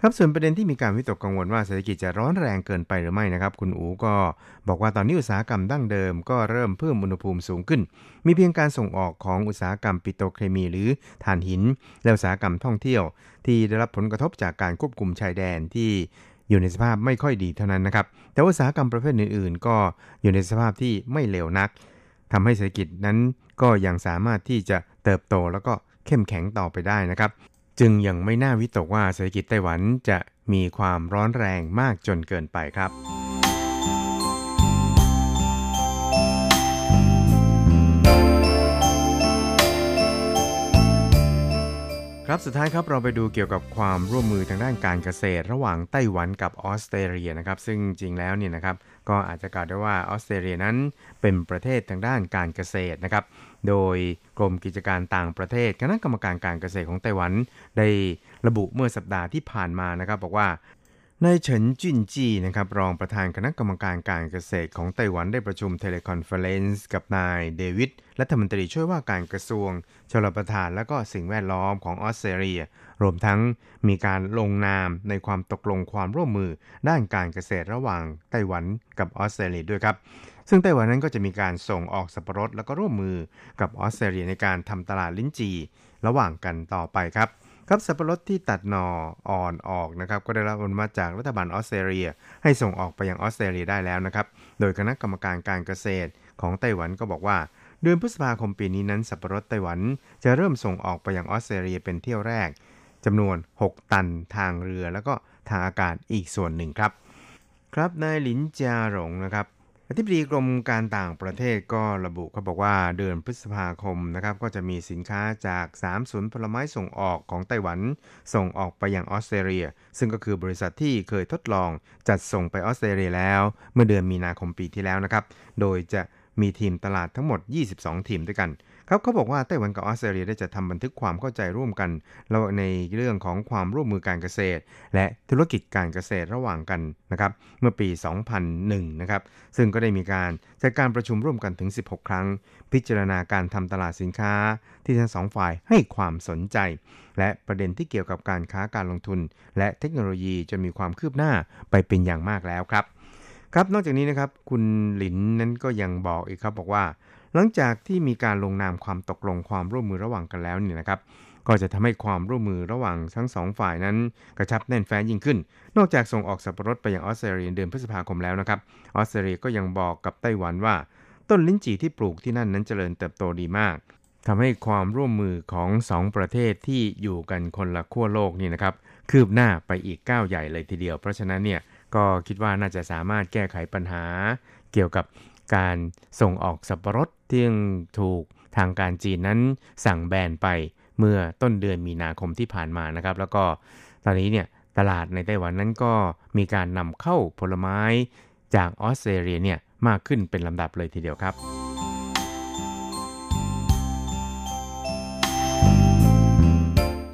ครับส่วนประเด็นที่มีการวิตกกังวลว่าเศรษฐกิจจะร้อนแรงเกินไปหรือไม่นะครับคุณอู๋ก็บอกว่าตอนนี้อุตสาหกรรมดั้งเดิมก็เริ่มเพิ่มอุณหภูมิสูงขึ้นมีเพียงการส่งออกของอุตสาหกรรมปิโตรเคมีหรือถ่านหินและอุตสาหกรรมท่องเที่ยวที่ได้รับผลกระทบจากการควบคุมชายแดนที่อยู่ในสภาพไม่ค่อยดีเท่านั้นนะครับแต่อุตสาหกรรมประเภทอื่นๆก็อยู่ในสภาพที่ไม่เลวนักทำให้เศรษฐกิจนั้นก็ยังสามารถที่จะเติบโตแล้วก็เข้มแข็งต่อไปได้นะครับจึงยังไม่น่าวิตกว่าเศรษฐกิจไต้หวันจะมีความร้อนแรงมากจนเกินไปครับครับสุดท้ายครับเราไปดูเกี่ยวกับความร่วมมือทางด้านการเกษตรระหว่างไต้หวันกับออสเตรเลียนะครับซึ่งจริงแล้วเนี่ยนะครับก็อาจจะกล่าวได้ว่าออสเตรเลียนั้นเป็นประเทศทางด้านการเกษตรนะครับโดยกรมกิจการต่างประเทศคณะกรรมการการเกษตรของไต้หวันได้ระบุเมื่อสัปดาห์ที่ผ่านมานะครับบอกว่านายเฉินจุนจีนะครับรองประธานคณะกรรมการการเกษตรของไต้หวันได้ประชุมเทเลคอนเฟอเรนซ์กับนายเดวิดรัฐมนตรีช่วยว่าการกระทรวงชลประทานและก็สิ่งแวดล้อมของออสเตรเลียรวมทั้งมีการลงนามในความตกลงความร่วมมือด้านการเกษตรระหว่างไต้หวันกับออสเตรเลียด้วยครับซึ่งไต้หวันนั้นก็จะมีการส่งออกสับปะรดแล้วก็ร่วมมือกับออสเตรเลียในการทำตลาดลิ้นจี่ระหว่างกันต่อไปครับสับปะรดที่ตัดหน่ออ่อนออกนะครับก็ได้รับอนุมัติจากรัฐบาลออสเตรเลียให้ส่งออกไปยังออสเตรเลียได้แล้วนะครับโดยคณะกรรมการการเกษตรของไต้หวันก็บอกว่าเดือนพฤษภาคมปีนี้นั้นสับปะรดไต้หวันจะเริ่มส่งออกไปยังออสเตรเลียเป็นเที่ยวแรกจำนวน6ตันทางเรือแล้วก็ทางอากาศอีกส่วนหนึ่งครับครับนายหลินจาหลงนะครับอธิบดีกรมการต่างประเทศก็ระบุเขาบอกว่าเดือนพฤษภาคมนะครับก็จะมีสินค้าจาก3ศูนย์ผลไม้ส่งออกของไต้หวันส่งออกไปยังออสเตรเลียซึ่งก็คือบริษัทที่เคยทดลองจัดส่งไปออสเตรเลียแล้วเมื่อเดือนมีนาคมปีที่แล้วนะครับโดยจะมีทีมตลาดทั้งหมด22ทีมด้วยกันครับเขาบอกว่าไต้หวันกับออสเตรเลียได้จะทำบันทึกความเข้าใจร่วมกันในเรื่องของความร่วมมือการเกษตรและธุรกิจการเกษตรระหว่างกันนะครับเมื่อปี 2001 นะครับซึ่งก็ได้มีการจัดการประชุมร่วมกันถึง16ครั้งพิจารณาการทำตลาดสินค้าที่ทั้งสองฝ่ายให้ความสนใจและประเด็นที่เกี่ยวกับการค้าการลงทุนและเทคโนโลยีจะมีความคืบหน้าไปเป็นอย่างมากแล้วครับนอกจากนี้นะครับคุณหลินนั้นก็ยังบอกอีกครับบอกว่าหลังจากที่มีการลงนามความตกลงความร่วมมือระหว่างกันแล้วเนี่ยนะครับก็จะทำให้ความร่วมมือระหว่างทั้งสองฝ่ายนั้นกระชับแน่นแฟ้นยิ่งขึ้นนอกจากส่งออกสับปะรดไปยังออสเตรเลียเดือนพฤษภาคมแล้วนะครับออสเตรเลียก็ยังบอกกับไต้หวันว่าต้นลิ้นจี่ที่ปลูกที่นั่นนั้นเจริญเติบโตดีมากทำให้ความร่วมมือของสองประเทศที่อยู่กันคนละขั้วโลกนี่นะครับคืบหน้าไปอีกก้าวใหญ่เลยทีเดียวเพราะฉะนั้นเนี่ยก็คิดว่าน่าจะสามารถแก้ไขปัญหาเกี่ยวกับการส่งออกสับปะรดที่ถูกทางการจีนนั้นสั่งแบนไปเมื่อต้นเดือนมีนาคมที่ผ่านมานะครับแล้วก็ตอนนี้เนี่ยตลาดในไต้หวันนั้นก็มีการนำเข้าผลไม้จากออสเตรเลียเนี่ยมากขึ้นเป็นลำดับเลยทีเดียวครับ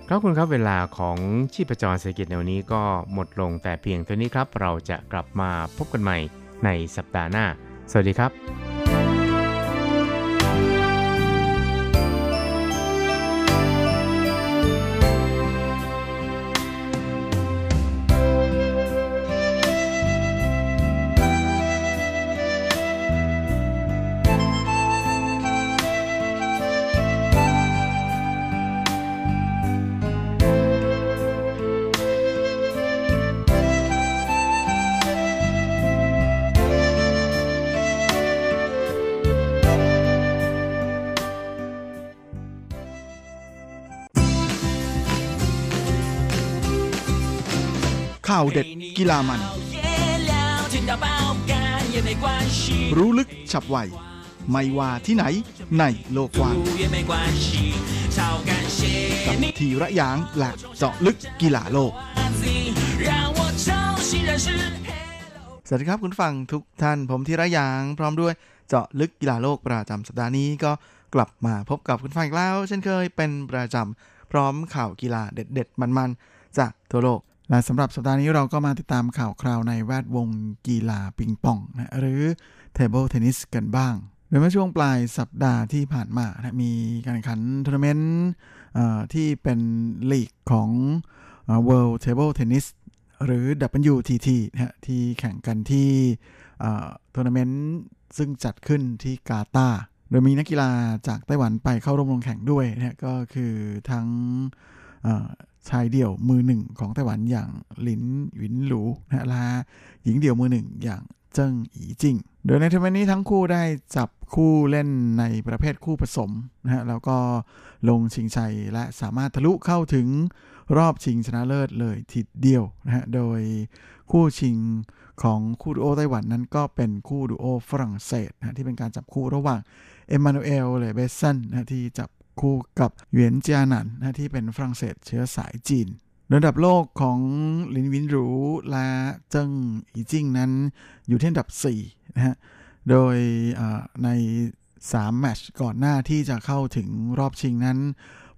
ครับคุณครับเวลาของชีพจรเศรษฐกิจในวันนี้ก็หมดลงแต่เพียงเท่านี้ครับเราจะกลับมาพบกันใหม่ในสัปดาห์หน้าสวัสดีครับ ข่าวเด็ดกีฬามันรู้ลึกฉับไวไม่ว่าที่ไหนในโลกกว้างกับธีระยางและเจาะลึกกีฬาโลกสวัสดีครับคุณฟังทุกท่านผมธีระยางพร้อมด้วยเจาะลึกกีฬาโลกประจำสัปดาห์นี้ก็กลับมาพบกับคุณฟังอีกแล้วเช่นเคยเป็นประจำพร้อมข่าวกีฬาเด็ดๆมันๆจากทั่วโลกและสำหรับสัปดาห์นี้เราก็มาติดตามข่าวคราวในแวดวงกีฬาปิงปองนะหรือเทเบิลเทนนิสกันบ้างโดยเมื่อช่วงปลายสัปดาห์ที่ผ่านมานะมีการแข่งขันทัวร์นาเมนต์ที่เป็นลีกของ World Table Tennis หรือ WTT นะที่แข่งกันที่ทัวร์นาเมนต์ซึ่งจัดขึ้นที่กาตาร์โดยมีนักกีฬาจากไต้หวันไปเข้าร่วมลงแข่งด้วยนะก็คือทั้งชายเดี่ยวมือหนึ่งของไต้หวันอย่างหลินหวินหลูนะและหญิงเดี่ยวมือหนึ่งอย่างเจิ้งอีจิงโดยในทัวร์นาเมนต์นี้ทั้งคู่ได้จับคู่เล่นในประเภทคู่ผสมนะฮะแล้วก็ลงชิงชัยและสามารถทะลุเข้าถึงรอบชิงชนะเลิศเลยทีเดียวนะฮะโดยคู่ชิงของคู่ดูโอไต้หวันนั้นก็เป็นคู่ดูโอฝรั่งเศสนะที่เป็นการจับคู่ระหว่างเอ็มมานูเอลเลเบสันนะที่จับคู่กับเหวียนเจียหนันนะที่เป็นฝรั่งเศสเชื้อสายจีนระดับโลกของหลินหวินหรูและเจิ้งอีจิงนั้นอยู่ที่อันดับ4นะฮะโดยใน3แมตช์ก่อนหน้าที่จะเข้าถึงรอบชิงนั้น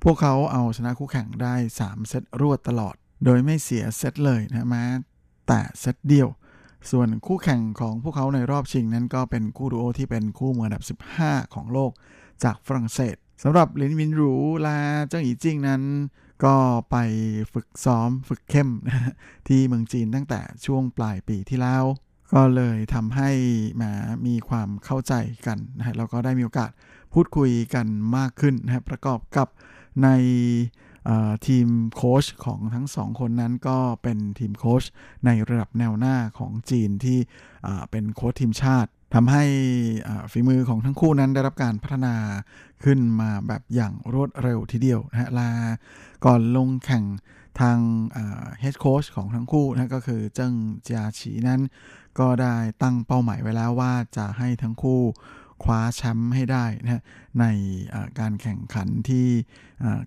พวกเขาเอาชนะคู่แข่งได้3เซตรวดตลอดโดยไม่เสียเซตเลยนะแม้แต่เซตเดียวส่วนคู่แข่งของพวกเขาในรอบชิงนั้นก็เป็นคู่ดูโอที่เป็นคู่มืออันดับ15ของโลกจากฝรั่งเศสสำหรับหลินหวินหรูและเจิ้งอีจิงนั้นก็ไปฝึกซ้อมฝึกเข้มที่เมืองจีนตั้งแต่ช่วงปลายปีที่แล้วก็เลยทำให้มีความเข้าใจกันนะแล้วก็ได้มีโอกาสพูดคุยกันมากขึ้นนะประกอบกับในทีมโค้ชของทั้งสองคนนั้นก็เป็นทีมโค้ชในระดับแนวหน้าของจีนที่เป็นโค้ชทีมชาติทำให้ฝีมือของทั้งคู่นั้นได้รับการพัฒนาขึ้นมาแบบอย่างรวดเร็วทีเดียวนะฮะและก่อนลงแข่งทางเฮดโค้ชของทั้งคู่นะก็คือเจิ้งเจียฉีนั้นก็ได้ตั้งเป้าหมายไว้แล้วว่าจะให้ทั้งคู่คว้าแชมป์ให้ได้นะฮะในการแข่งขันที่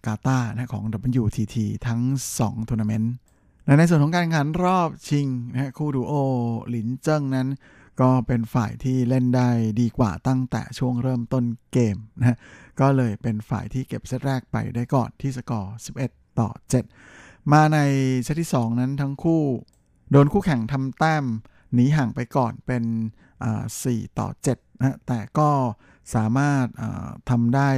กาตาร์นะของ WTT ทั้ง2ทัวร์นาเมนต์ในส่วนของการแข่งขันรอบชิงนะฮะคู่ดูโอหลินเจิ้งนั้นก็เป็นฝ่ายที่เล่นได้ดีกว่าตั้งแต่ช่วงเริ่มต้นเกมนะก็เลยเป็นฝ่ายที่เก็บเซตแรกไปได้ก่อนที่สกอร์11-7มาในเซตที่2นั้นทั้งคู่โดนคู่แข่งทำแต้มหนีห่างไปก่อนเป็น4-7นะแต่ก็สามารถทำได้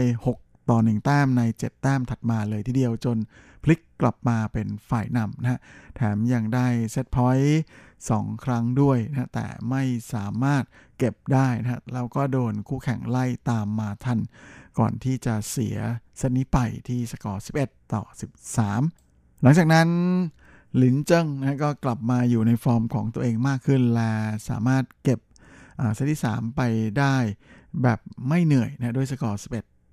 6-1แต้มใน7แต้มถัดมาเลยทีเดียวจนพลิกกลับมาเป็นฝ่ายนำนะฮะแถมยังได้เซตพอยต์2 ครั้งด้วยนะแต่ไม่สามารถเก็บได้นะแล้วก็โดนคู่แข่งไล่ตามมาทันก่อนที่จะเสียเซตนี้ไปที่สกอร์ 11-13 หลังจากนั้นหลินเจิ้งนะก็กลับมาอยู่ในฟอร์มของตัวเองมากขึ้นและสามารถเก็บเซตที่3ไปได้แบบไม่เหนื่อยนะด้วยสกอร์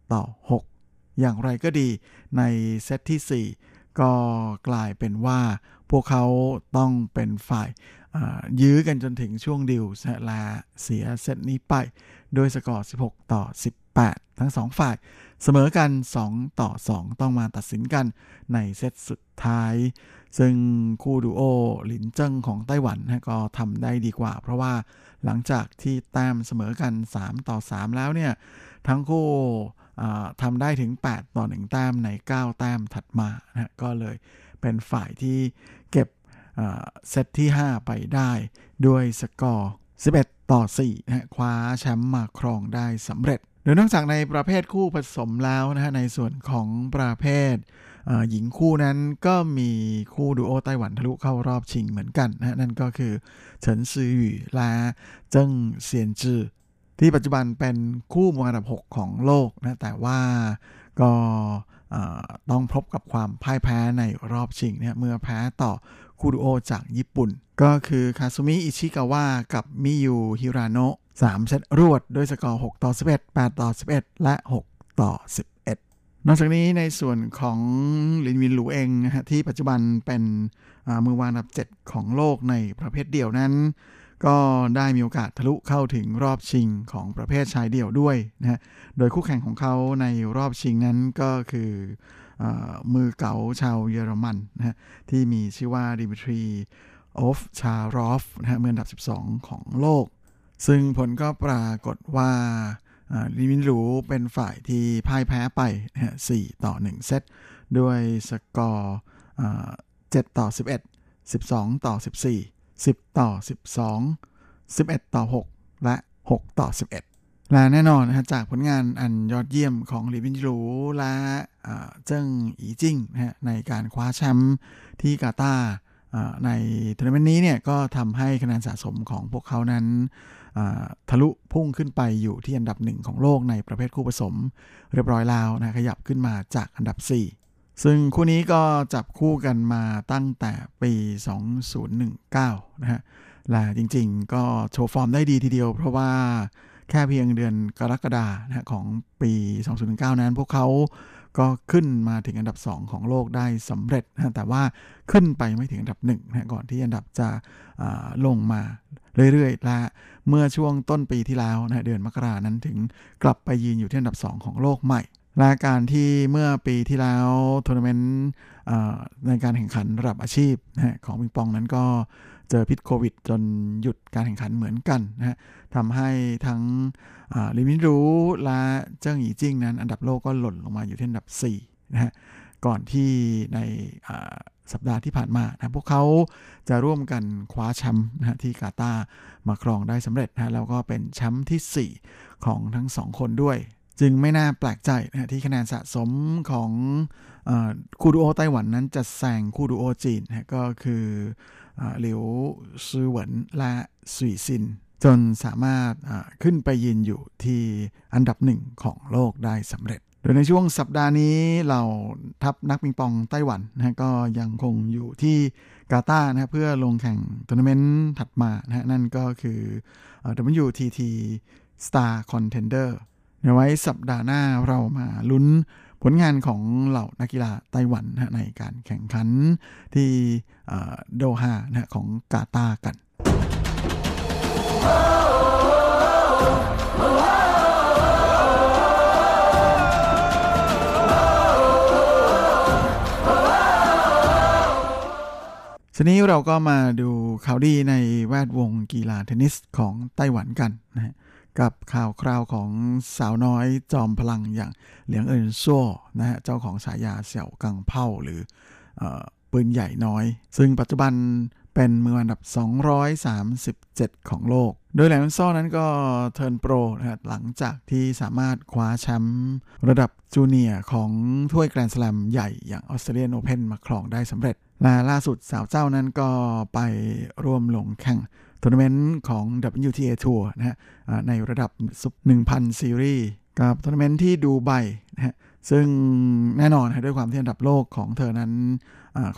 11-6 อย่างไรก็ดีในเซตที่4ก็กลายเป็นว่าพวกเขาต้องเป็นฝ่ายยื้อกันจนถึงช่วงดิวเซลาเสียเซตนี้ไปโดยสกอร์16-18ทั้ง2ฝ่ายเสมอกัน2-2ต้องมาตัดสินกันในเซตสุดท้ายซึ่งคู่ดูโอหลินเจิ้งของไต้หวันก็ทำได้ดีกว่าเพราะว่าหลังจากที่แต้มเสมอกัน3-3แล้วเนี่ยทั้งคู่ทำได้ถึง8-1แต้มใน9แต้มถัดมานะก็เลยเป็นฝ่ายที่เก็บเซตที่5ไปได้ด้วยสกอร์ 11-4 นะคว้าแชมป์มาครองได้สำเร็จโดยนอกจากในประเภทคู่ผสมแล้วนะฮะในส่วนของประเภทหญิงคู่นั้นก็มีคู่ดูโอไต้หวันทะลุเข้ารอบชิงเหมือนกันนะนั่นก็คือเฉินซือหยู่และเจิ้งเซียนจือที่ปัจจุบันเป็นคู่มืออันดับ6ของโลกนะแต่ว่าก็ต้องพบกับความพ่ายแพ้ในรอบชิงนะเมื่อแพ้ต่อคู่ดูโอจากญี่ปุ่นก็คือคาซุมิอิชิกาวะกับมิยูฮิราโนะ3เซตรวดด้วยสกอร์ 6-11 8-11 และ 6-11 นอกจากนี้ในส่วนของลินวินหลูเองนะฮะที่ปัจจุบันเป็นมือวางอันดับ7ของโลกในประเภทเดี่ยวนั้นก็ได้มีโอกาสทะลุเข้าถึงรอบชิงของประเภทชายเดี่ยวด้วยนะฮะโดยคู่แข่งของเขาในรอบชิงนั้นก็คือมือเก๋าชาวเยอรมันนะฮะที่มีชื่อว่าดิมิทรีออฟชารอฟนะฮะมืออันดับ12ของโลกซึ่งผลก็ปรากฏว่าลิมินหลูเป็นฝ่ายที่พ่ายแพ้ไปนะฮะ4-1 เซตด้วยสกอร์7-11 12-1410-12 11-6 และ 6-11 และแน่นอนนะฮะจากผลงานอันยอดเยี่ยมของลิวินรูและเจิ้งอีจิ้งนะฮะในการคว้าแชมป์ที่กาตาร์ในทัวร์นาเมนต์นี้เนี่ยก็ทำให้คะแนนสะสมของพวกเขานั้นทะลุพุ่งขึ้นไปอยู่ที่อันดับ1ของโลกในประเภทคู่ผสมเรียบร้อยแล้วนะขยับขึ้นมาจากอันดับ4ซึ่งคู่นี้ก็จับคู่กันมาตั้งแต่ปี 2019 นะฮะและจริงๆก็โชว์ฟอร์มได้ดีทีเดียวเพราะว่าแค่เพียงเดือนกรกฎาคมของปี 2019 นั้นพวกเขาก็ขึ้นมาถึงอันดับ2ของโลกได้สำเร็จนะแต่ว่าขึ้นไปไม่ถึงอันดับ1นะก่อนที่อันดับจะลงมาเรื่อยๆและเมื่อช่วงต้นปีที่แล้วนะเดือนมกราคมนั้นถึงกลับไปยืนอยู่ที่อันดับ2ของโลกใหม่และการที่เมื่อปีที่แล้วทัวร์นาเมนต์ในการแข่งขันระดับอาชีพของปิงปองนั้นก็เจอพิษโควิดจนหยุดการแข่งขันเหมือนกันนะฮะทำให้ทั้งลิมินรู้และเจิ้งหยีจิ้งนั้นอันดับโลกก็หล่นลงมาอยู่ที่อันดับ4นะฮะก่อนที่ในสัปดาห์ที่ผ่านมานะพวกเขาจะร่วมกันคว้าแชมป์นะฮะที่กาตาร์มาครองได้สำเร็จนะแล้วก็เป็นแชมป์ที่4ของทั้ง2คนด้วยจึงไม่น่าแปลกใจนะที่คะแนนสะสมของคู่ดูโอไต้หวันนั้นจะแซงคู่ดูโอจีนนะก็คือหลิวซือเหวินและสุยซินจนสามารถขึ้นไปยืนอยู่ที่อันดับ1ของโลกได้สำเร็จโดยในช่วงสัปดาห์นี้เราทัพนักปิงปองไต้หวันนะก็ยังคงอยู่ที่กาตาร์นะเพื่อลงแข่งทัวร์นาเมนต์ถัดมานะนั่นก็คือ WTT Star Contenderไว้สัปดาห์หน้าเรามาลุ้นผลงานของเหล่านักกีฬาไต้หวันในการแข่งขันที่โดฮาของกาตาร์กันทีนี้เราก็มาดูข่าวดีในแวดวงกีฬาเทนนิสของไต้หวันกันนะฮะกับข่าวคราวของสาวน้อยจอมพลังอย่างเหลียงเอินซัวนะฮะเจ้าของฉายาเสี่ยวกังเผ่าหรือปืนใหญ่น้อยซึ่งปัจจุบันเป็นมืออันดับ237ของโลกโดยเหลียงเอินซัวนั้นก็เทิร์นโปรนะฮะหลังจากที่สามารถคว้าแชมป์ระดับจูเนียร์ของถ้วยแกรนด์สแลมใหญ่อย่างออสเตรเลียนโอเพ่นมาครองได้สำเร็จและล่าสุดสาวเจ้านั้นก็ไปร่วมลงแข่งทัวร์นาเมนต์ของ WTA ทัวร์นะฮะในระดับ 1,000 ซีรีส์กับทัวร์นาเมนต์ที่ดูไบนะฮะซึ่งแน่นอนด้วยความที่อันดับโลกของเธอนั้น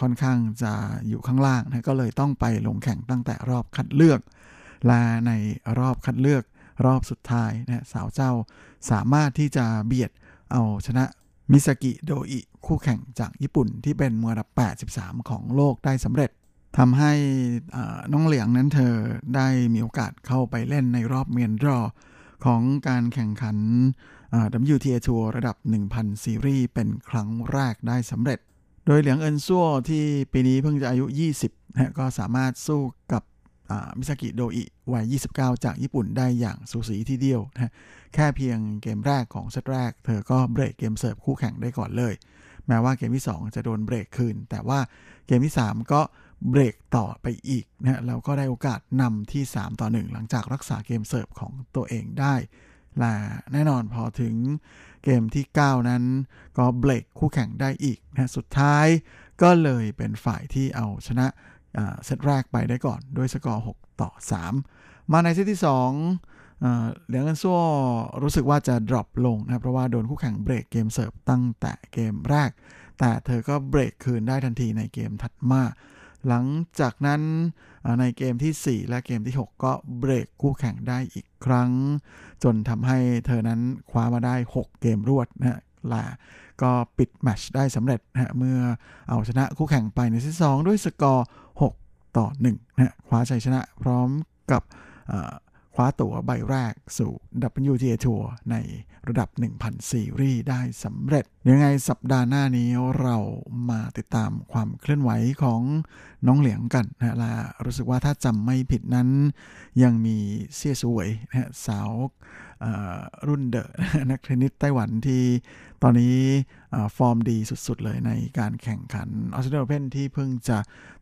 ค่อนข้างจะอยู่ข้างล่างนะก็เลยต้องไปลงแข่งตั้งแต่รอบคัดเลือกและในรอบคัดเลือกรอบสุดท้ายนะสาวเจ้าสามารถที่จะเบียดเอาชนะมิซากิโดอิคู่แข่งจากญี่ปุ่นที่เป็นมืออันดับ83ของโลกได้สำเร็จทำให้น้องเหลียงนั้นเธอได้มีโอกาสเข้าไปเล่นในรอบเมนดรอของการแข่งขัน WTA ทัวร์ระดับ 1,000 ซีรีส์เป็นครั้งแรกได้สำเร็จโดยเหลียงเอินซัวที่ปีนี้เพิ่งจะอายุ20นะก็สามารถสู้กับมิซากิโดอิวัย29จากญี่ปุ่นได้อย่างสูสีทีเดียวนะแค่เพียงเกมแรกของเซตแรกเธอก็เบรกเกมเสิร์ฟคู่แข่งได้ก่อนเลยแม้ว่าเกมที่2จะโดนเบรกคืนแต่ว่าเกมที่3ก็เบรกต่อไปอีกนะแล้วก็ได้โอกาสนำที่3-1หลังจากรักษาเกมเสิร์ฟของตัวเองได้และแน่นอนพอถึงเกมที่9นั้นก็เบรกคู่แข่งได้อีกนะสุดท้ายก็เลยเป็นฝ่ายที่เอาชนะเซตแรกไปได้ก่อนด้วยสกอร์6-3มาในเซตที่2เหลียงเอินซัวรู้สึกว่าจะดรอปลงนะเพราะว่าโดนคู่แข่งเบรกเกมเสิร์ฟตั้งแต่เกมแรกแต่เธอก็เบรกคืนได้ทันทีในเกมถัดมาหลังจากนั้นในเกมที่4และเกมที่6ก็เบรกคู่แข่งได้อีกครั้งจนทำให้เธอนั้นคว้ามาได้6เกมรวดนะ ลาก็ปิดแมตช์ได้สำเร็จนะฮะเมื่อเอาชนะคู่แข่งไปในเซตที่2ด้วยสกอร์6-1นะฮะคว้าชัยชนะพร้อมกับคว้าตั๋วใบแรกสู่ WTA ทัวร์ในระดับ 1,000 ซีรีส์ได้สำเร็จยังไงสัปดาห์หน้านี้เรามาติดตามความเคลื่อนไหวของน้องเหลียงกันนะฮะรู้สึกว่าถ้าจำไม่ผิดนั้นยังมีเซี่ยสวยนะฮะสาวรุ่นเดอะนักเทนนิสไต้หวันที่ตอนนี้ฟอร์มดีสุดๆเลยในการแข่งขัน Australian Open ที่เพิ่งจะ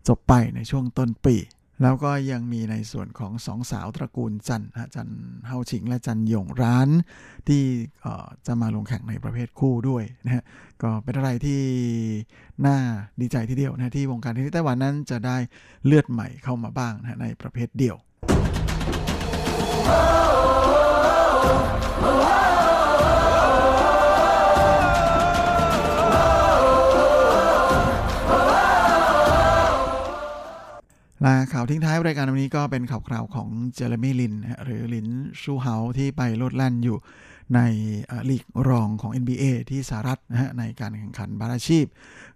จบไปในช่วงต้นปีแล้วก็ยังมีในส่วนของสองสาวตระกูลจันทร์จันเฮาฉิงและจันหยงร้านที่จะมาลงแข่งในประเภทคู่ด้วยนะฮะก็เป็นอะไรที่น่าดีใจทีเดียวนะที่วงการเทนนิสไต้หวันนั้นจะได้เลือดใหม่เข้ามาบ้างนะในประเภทเดี่ยวข่าวทิ้งท้ายรายการวันนี้ก็เป็นข่าวคราวของเจเรมี่ลินหรือลินชูเฮาที่ไปโลดแล่นอยู่ในลีกรองของ NBA ที่สหรัฐนะฮะในการแข่งขันบาสอาชีพ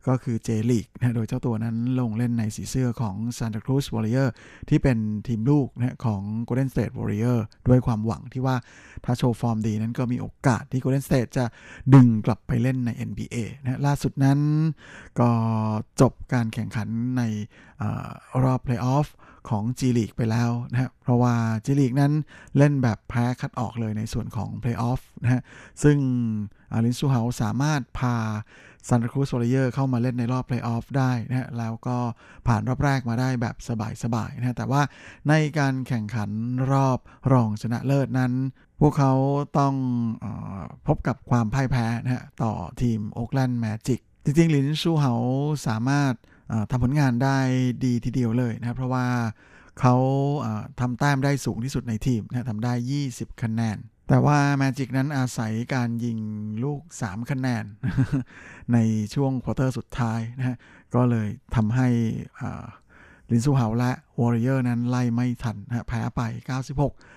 ก็คือ J League นะโดยเจ้าตัวนั้นลงเล่นในสีเสื้อของ Santa Cruz Warrior ที่เป็นทีมลูกนะของ Golden State Warrior ด้วยความหวังที่ว่าถ้าโชว์ฟอร์มดีนั้นก็มีโอกาสที่ Golden State จะดึงกลับไปเล่นใน NBA นะล่าสุดนั้นก็จบการแข่งขันในรอบ Playoff ของ J League ไปแล้วนะเพราะว่า J League นั้นเล่นแบบแพ้คัดออกเลยในส่วนของ Playoff นะฮะซึ่งลินซูเฮาสามารถพา Santa Cruz Warrior เข้ามาเล่นในรอบ Playoff ได้นะฮะแล้วก็ผ่านรอบแรกมาได้แบบสบายๆนะแต่ว่าในการแข่งขันรอบรองชนะเลิศนั้นพวกเขาต้องพบกับความพ่ายแพ้นะฮะต่อทีม Oakland Magic จริงๆลินซูเฮาสามารถทำผลงานได้ดีทีเดียวเลยนะเพราะว่าเขาทำแต้มได้สูงที่สุดในทีมนะทำได้20คะแนนแต่ว่าแมจิกนั้นอาศัยการยิงลูก3คะแนนในช่วงควอเตอร์สุดท้ายนะฮะก็เลยทำให้ลินซูเฮาและ Warrior นั้นไล่ไม่ทันนะแพ้ไป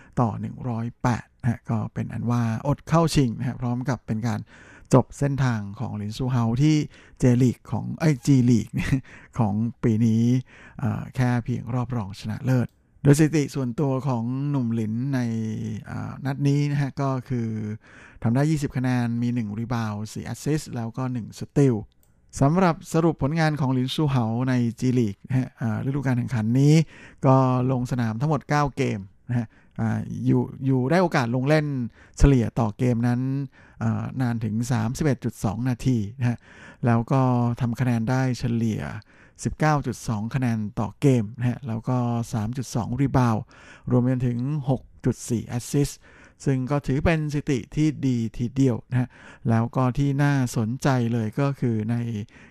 96-108นะก็เป็นอันว่าอดเข้าชิงนะพร้อมกับเป็นการจบเส้นทางของลินซูเฮาที่ J League ของJ League ของปีนี้แค่เพียงรอบรองชนะเลิศโดยสถิติส่วนตัวของหนุ่มหลินในนัดนี้นะฮะก็คือทำได้20คะแนนมี1รีบาวด์4แอสซิสต์แล้วก็1สตีลสำหรับสรุปผลงานของลินซูเฮาใน J League นะฮะฤดูกาลแข่งขันนี้ก็ลงสนามทั้งหมด9เกมนะฮะอยู่ได้โอกาสลงเล่นเฉลี่ยต่อเกมนั้นนานถึง 31.2 นาทีนะฮะแล้วก็ทำคะแนนได้เฉลี่ย 19.2 คะแนนต่อเกมนะฮะแล้วก็ 3.2 รีบาวด์รวมกันถึง 6.4 แอสซิสต์ซึ่งก็ถือเป็นสถิติที่ดีทีเดียวนะฮะแล้วก็ที่น่าสนใจเลยก็คือใน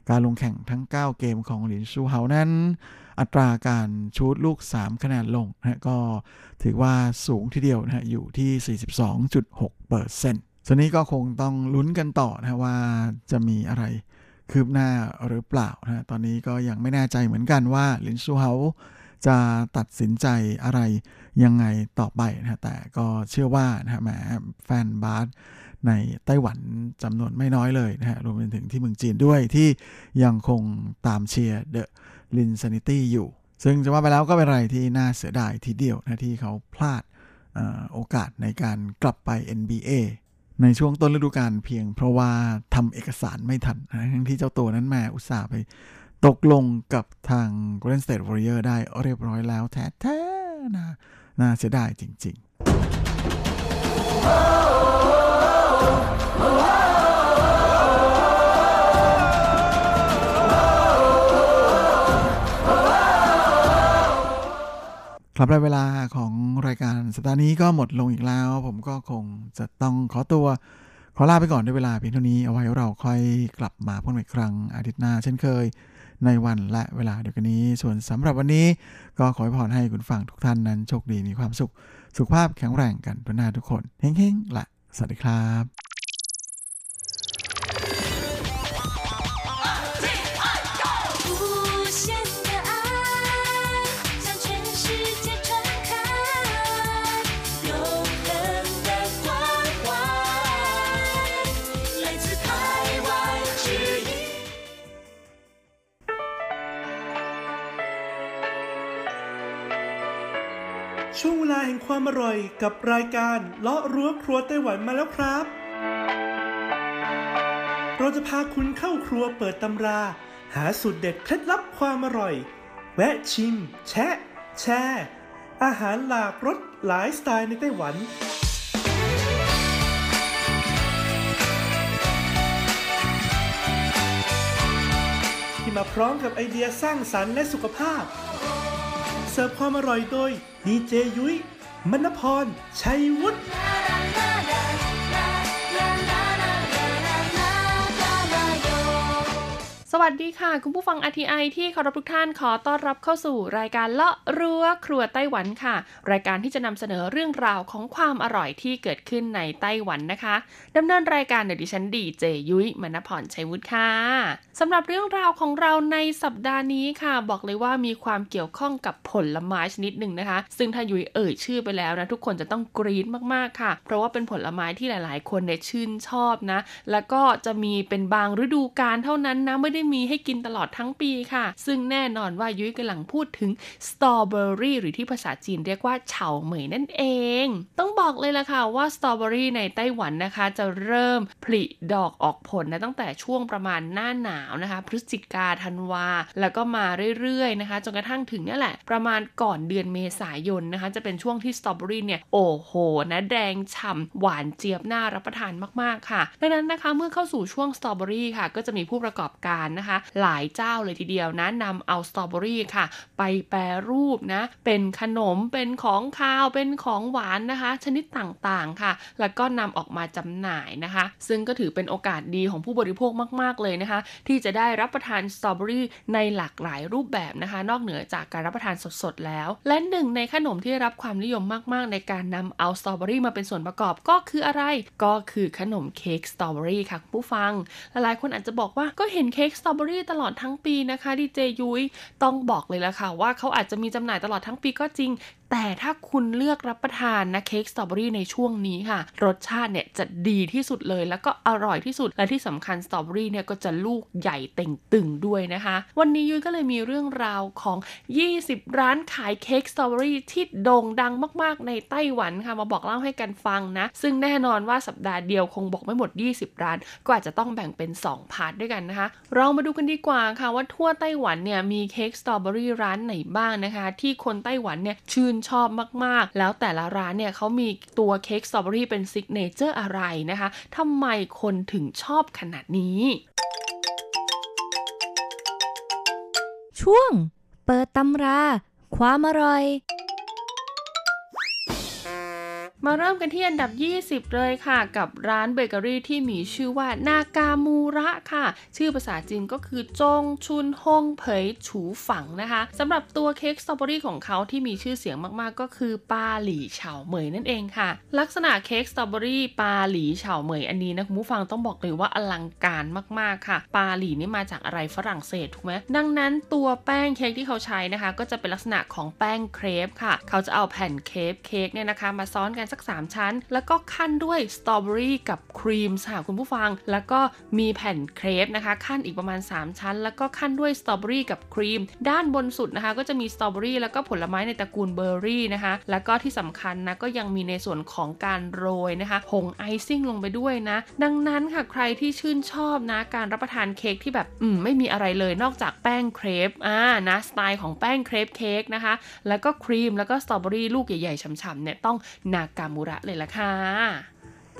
การลงแข่งทั้ง9เกมของหลินซูเฮานั้นอัตราการชูตลูก3คะแนนลงนะก็ถือว่าสูงทีเดียวนะฮะอยู่ที่ 42.6% ส่วนนี้ก็คงต้องลุ้นกันต่อนะว่าจะมีอะไรคืบหน้าหรือเปล่านะตอนนี้ก็ยังไม่แน่ใจเหมือนกันว่าหลินซูเฮาจะตัดสินใจอะไรยังไงต่อไปนะแต่ก็เชื่อว่านะแม้แฟนบาสในไต้หวันจำนวนไม่น้อยเลยนะฮะรวมไปถึงที่เมืองจีนด้วยที่ยังคงตามเชียร์เดอะลินซานิตี้อยู่ซึ่งจะว่าไปแล้วก็เป็นอะไรที่น่าเสียดายทีเดียวนะที่เขาพลาดโอกาสในการกลับไป NBA ในช่วงต้นฤดูกาลเพียงเพราะว่าทำเอกสารไม่ทันนะทั้งที่เจ้าตัวนั้นแม่อุตส่าห์ไปตกลงกับทาง Golden State Warrior ได้เรียบร้อยแล้วแท้ๆนะน่าเสียดายจริงๆครับและเวลาของรายการสัปดาห์นี้ก็หมดลงอีกแล้วผมก็คงจะต้องขอตัวขอลาไปก่อนด้วยเวลาเพียงเท่านี้เอาไว้เราค่อยกลับมาพบกันอีกครั้งอาทิตย์หน้าเช่นเคยในวันและเวลาเดียวกันนี้ส่วนสำหรับวันนี้ก็ขอให้พรให้คุณฟังทุกท่านนั้นโชคดีมีความสุขสุขภาพแข็งแรงกันทุกหน้าทุกคนเฮ้งๆละสวัสดีครับ แห่งความอร่อยกับรายการเลาะรั้วครัวไต้หวันมาแล้วครับเราจะพาคุณเข้าครัวเปิดตำราหาสูตรเด็ดเคล็ดลับความอร่อยแวะชิมแชะแชร์อาหารหลากรสหลายสไตล์ในไต้หวันที่มาพร้อมกับไอเดียสร้างสรรค์และสุขภาพเสิร์ฟความอร่อยโดยดีเจยุ้ยมณพรชัยวุฒิสวัสดีค่ะคุณผู้ฟัง RTI ที่เคารพทุกท่านขอต้อนรับเข้าสู่รายการเลาะรั้วครัวไต้หวันค่ะรายการที่จะนำเสนอเรื่องราวของความอร่อยที่เกิดขึ้นในไต้หวันนะคะดำเนินรายการโดยดิฉันดีเจยุ้ยมณพรชัยวุฒิค่ะสำหรับเรื่องราวของเราในสัปดาห์นี้ค่ะบอกเลยว่ามีความเกี่ยวข้องกับผลไม้ชนิดหนึ่งนะคะซึ่งถ้ายุ้ยเอ่ยชื่อไปแล้วนะทุกคนจะต้องกรี๊ดมากๆค่ะเพราะว่าเป็นผลไม้ที่หลายๆคนเนี่ยชื่นชอบนะแล้วก็จะมีเป็นบางฤดูกาลเท่านั้นนะไม่ได้มีให้กินตลอดทั้งปีค่ะซึ่งแน่นอนว่ายุ้ยกำลังพูดถึงสตรอเบอรี่หรือที่ภาษาจีนเรียกว่าเฉาเหมยนั่นเองต้องบอกเลยล่ะค่ะว่าสตรอเบอรี่ในไต้หวันนะคะจะเริ่มผลิดอกออกผลนะตั้งแต่ช่วงประมาณหน้าหนาวนะคะพฤศจิกาธันวาแล้วก็มาเรื่อยๆนะคะจนกระทั่งถึงนี่แหละประมาณก่อนเดือนเมษายนนะคะจะเป็นช่วงที่สตรอเบอรี่เนี่ยโอ้โหนะแดงฉ่ำหวานเจี๊ยบน่ารับประทานมากๆค่ะดังนั้นนะคะเมื่อเข้าสู่ช่วงสตรอเบอรี่ค่ะก็จะมีผู้ประกอบการนะคะหลายเจ้าเลยทีเดียวนะนำเอาสตรอเบอรี่ค่ะไปแปรรูปนะเป็นขนมเป็นของคาวเป็นของหวานนะคะชนิดต่างๆค่ะแล้วก็นำออกมาจำหน่ายนะคะซึ่งก็ถือเป็นโอกาสดีของผู้บริโภคมากๆเลยนะคะที่จะได้รับประทานสตรอเบอรี่ในหลากหลายรูปแบบนะคะนอกเหนือจากการรับประทานสดๆแล้วและหนึ่งในขนมที่ได้รับความนิยมมากๆในการนำเอาสตรอเบอรี่มาเป็นส่วนประกอบก็คืออะไรก็คือขนมเค้กสตรอเบอรี่ค่ะผู้ฟังหลายๆคนอาจจะบอกว่าก็เห็นเค้กสตรอเบอรี่ตลอดทั้งปีนะคะดีเจยุ้ยต้องบอกเลยล่ะค่ะว่าเขาอาจจะมีจำหน่ายตลอดทั้งปีก็จริงแต่ถ้าคุณเลือกรับประทานนะเค้กสตรอเบอรี่ในช่วงนี้ค่ะรสชาติเนี่ยจะดีที่สุดเลยแล้วก็อร่อยที่สุดและที่สำคัญสตรอเบอรี่เนี่ยก็จะลูกใหญ่เต่งตึงด้วยนะคะวันนี้ยุ้ยก็เลยมีเรื่องราวของ20ร้านขายเค้กสตรอเบอรี่ที่โด่งดังมากๆในไต้หวันค่ะมาบอกเล่าให้กันฟังนะซึ่งแน่นอนว่าสัปดาห์เดียวคงบอกไม่หมด20ร้านก็อาจจะต้องแบ่งเป็น2พาร์ทด้วยกันนะคะเรามาดูกันดีกว่าค่ะว่าทั่วไต้หวันเนี่ยมีเค้กสตรอเบอรี่ร้านไหนบ้างนะคะที่คนไต้หวันเนี่ยชื่นชอบมากๆแล้วแต่ละร้านเนี่ยเขามีตัวเค้กสตรอเบอรี่เป็นซิกเนเจอร์อะไรนะคะทำไมคนถึงชอบขนาดนี้ช่วงเปิดตำราความอร่อยมาเริ่มกันที่อันดับ20เลยค่ะกับร้านเบเกอรี่ที่มีชื่อว่านากามูระค่ะชื่อภาษาจีนก็คือจงชุนฮงเผยฉูฝังนะคะสำหรับตัวเค้กสตรอเบอรี่ของเขาที่มีชื่อเสียงมากๆก็คือปาหลี่เฉาเหมยนั่นเองค่ะลักษณะเค้กสตรอเบอรี่ปาหลี่เฉาเหมยอันนี้นะคุณผู้ฟังต้องบอกเลยว่าอลังการมากๆค่ะปาหลี่นี่มาจากอะไรฝรั่งเศสถูกไหมดังนั้นตัวแป้งเค้กที่เขาใช้นะคะก็จะเป็นลักษณะของแป้งเครปค่ะเขาจะเอาแผ่นเค้กเนี่ยนะคะมาซ้อนกันสัก3ชั้นแล้วก็ขั้นด้วยสตรอเบอรี่กับครีมค่ะคุณผู้ฟังแล้วก็มีแผ่นเครปนะคะขั้นอีกประมาณ3ชั้นแล้วก็ขั้นด้วยสตรอเบอรี่กับครีมด้านบนสุดนะคะก็จะมีสตรอเบอรี่แล้วก็ผลไม้ในตระกูลเบอร์รี่นะคะแล้วก็ที่สำคัญนะก็ยังมีในส่วนของการโรยนะคะผงไอซิ่งลงไปด้วยนะดังนั้นค่ะใครที่ชื่นชอบนะการรับประทานเค้กที่แบบไม่มีอะไรเลยนอกจากแป้งเครปนะสไตล์ของแป้งเครปเค้กนะคะแล้วก็ครีมแล้วก็สตรอเบอรี่ลูกใหญ่ๆช่ำๆเนี่ยต้องนากามูระเลยล่ะค่ะ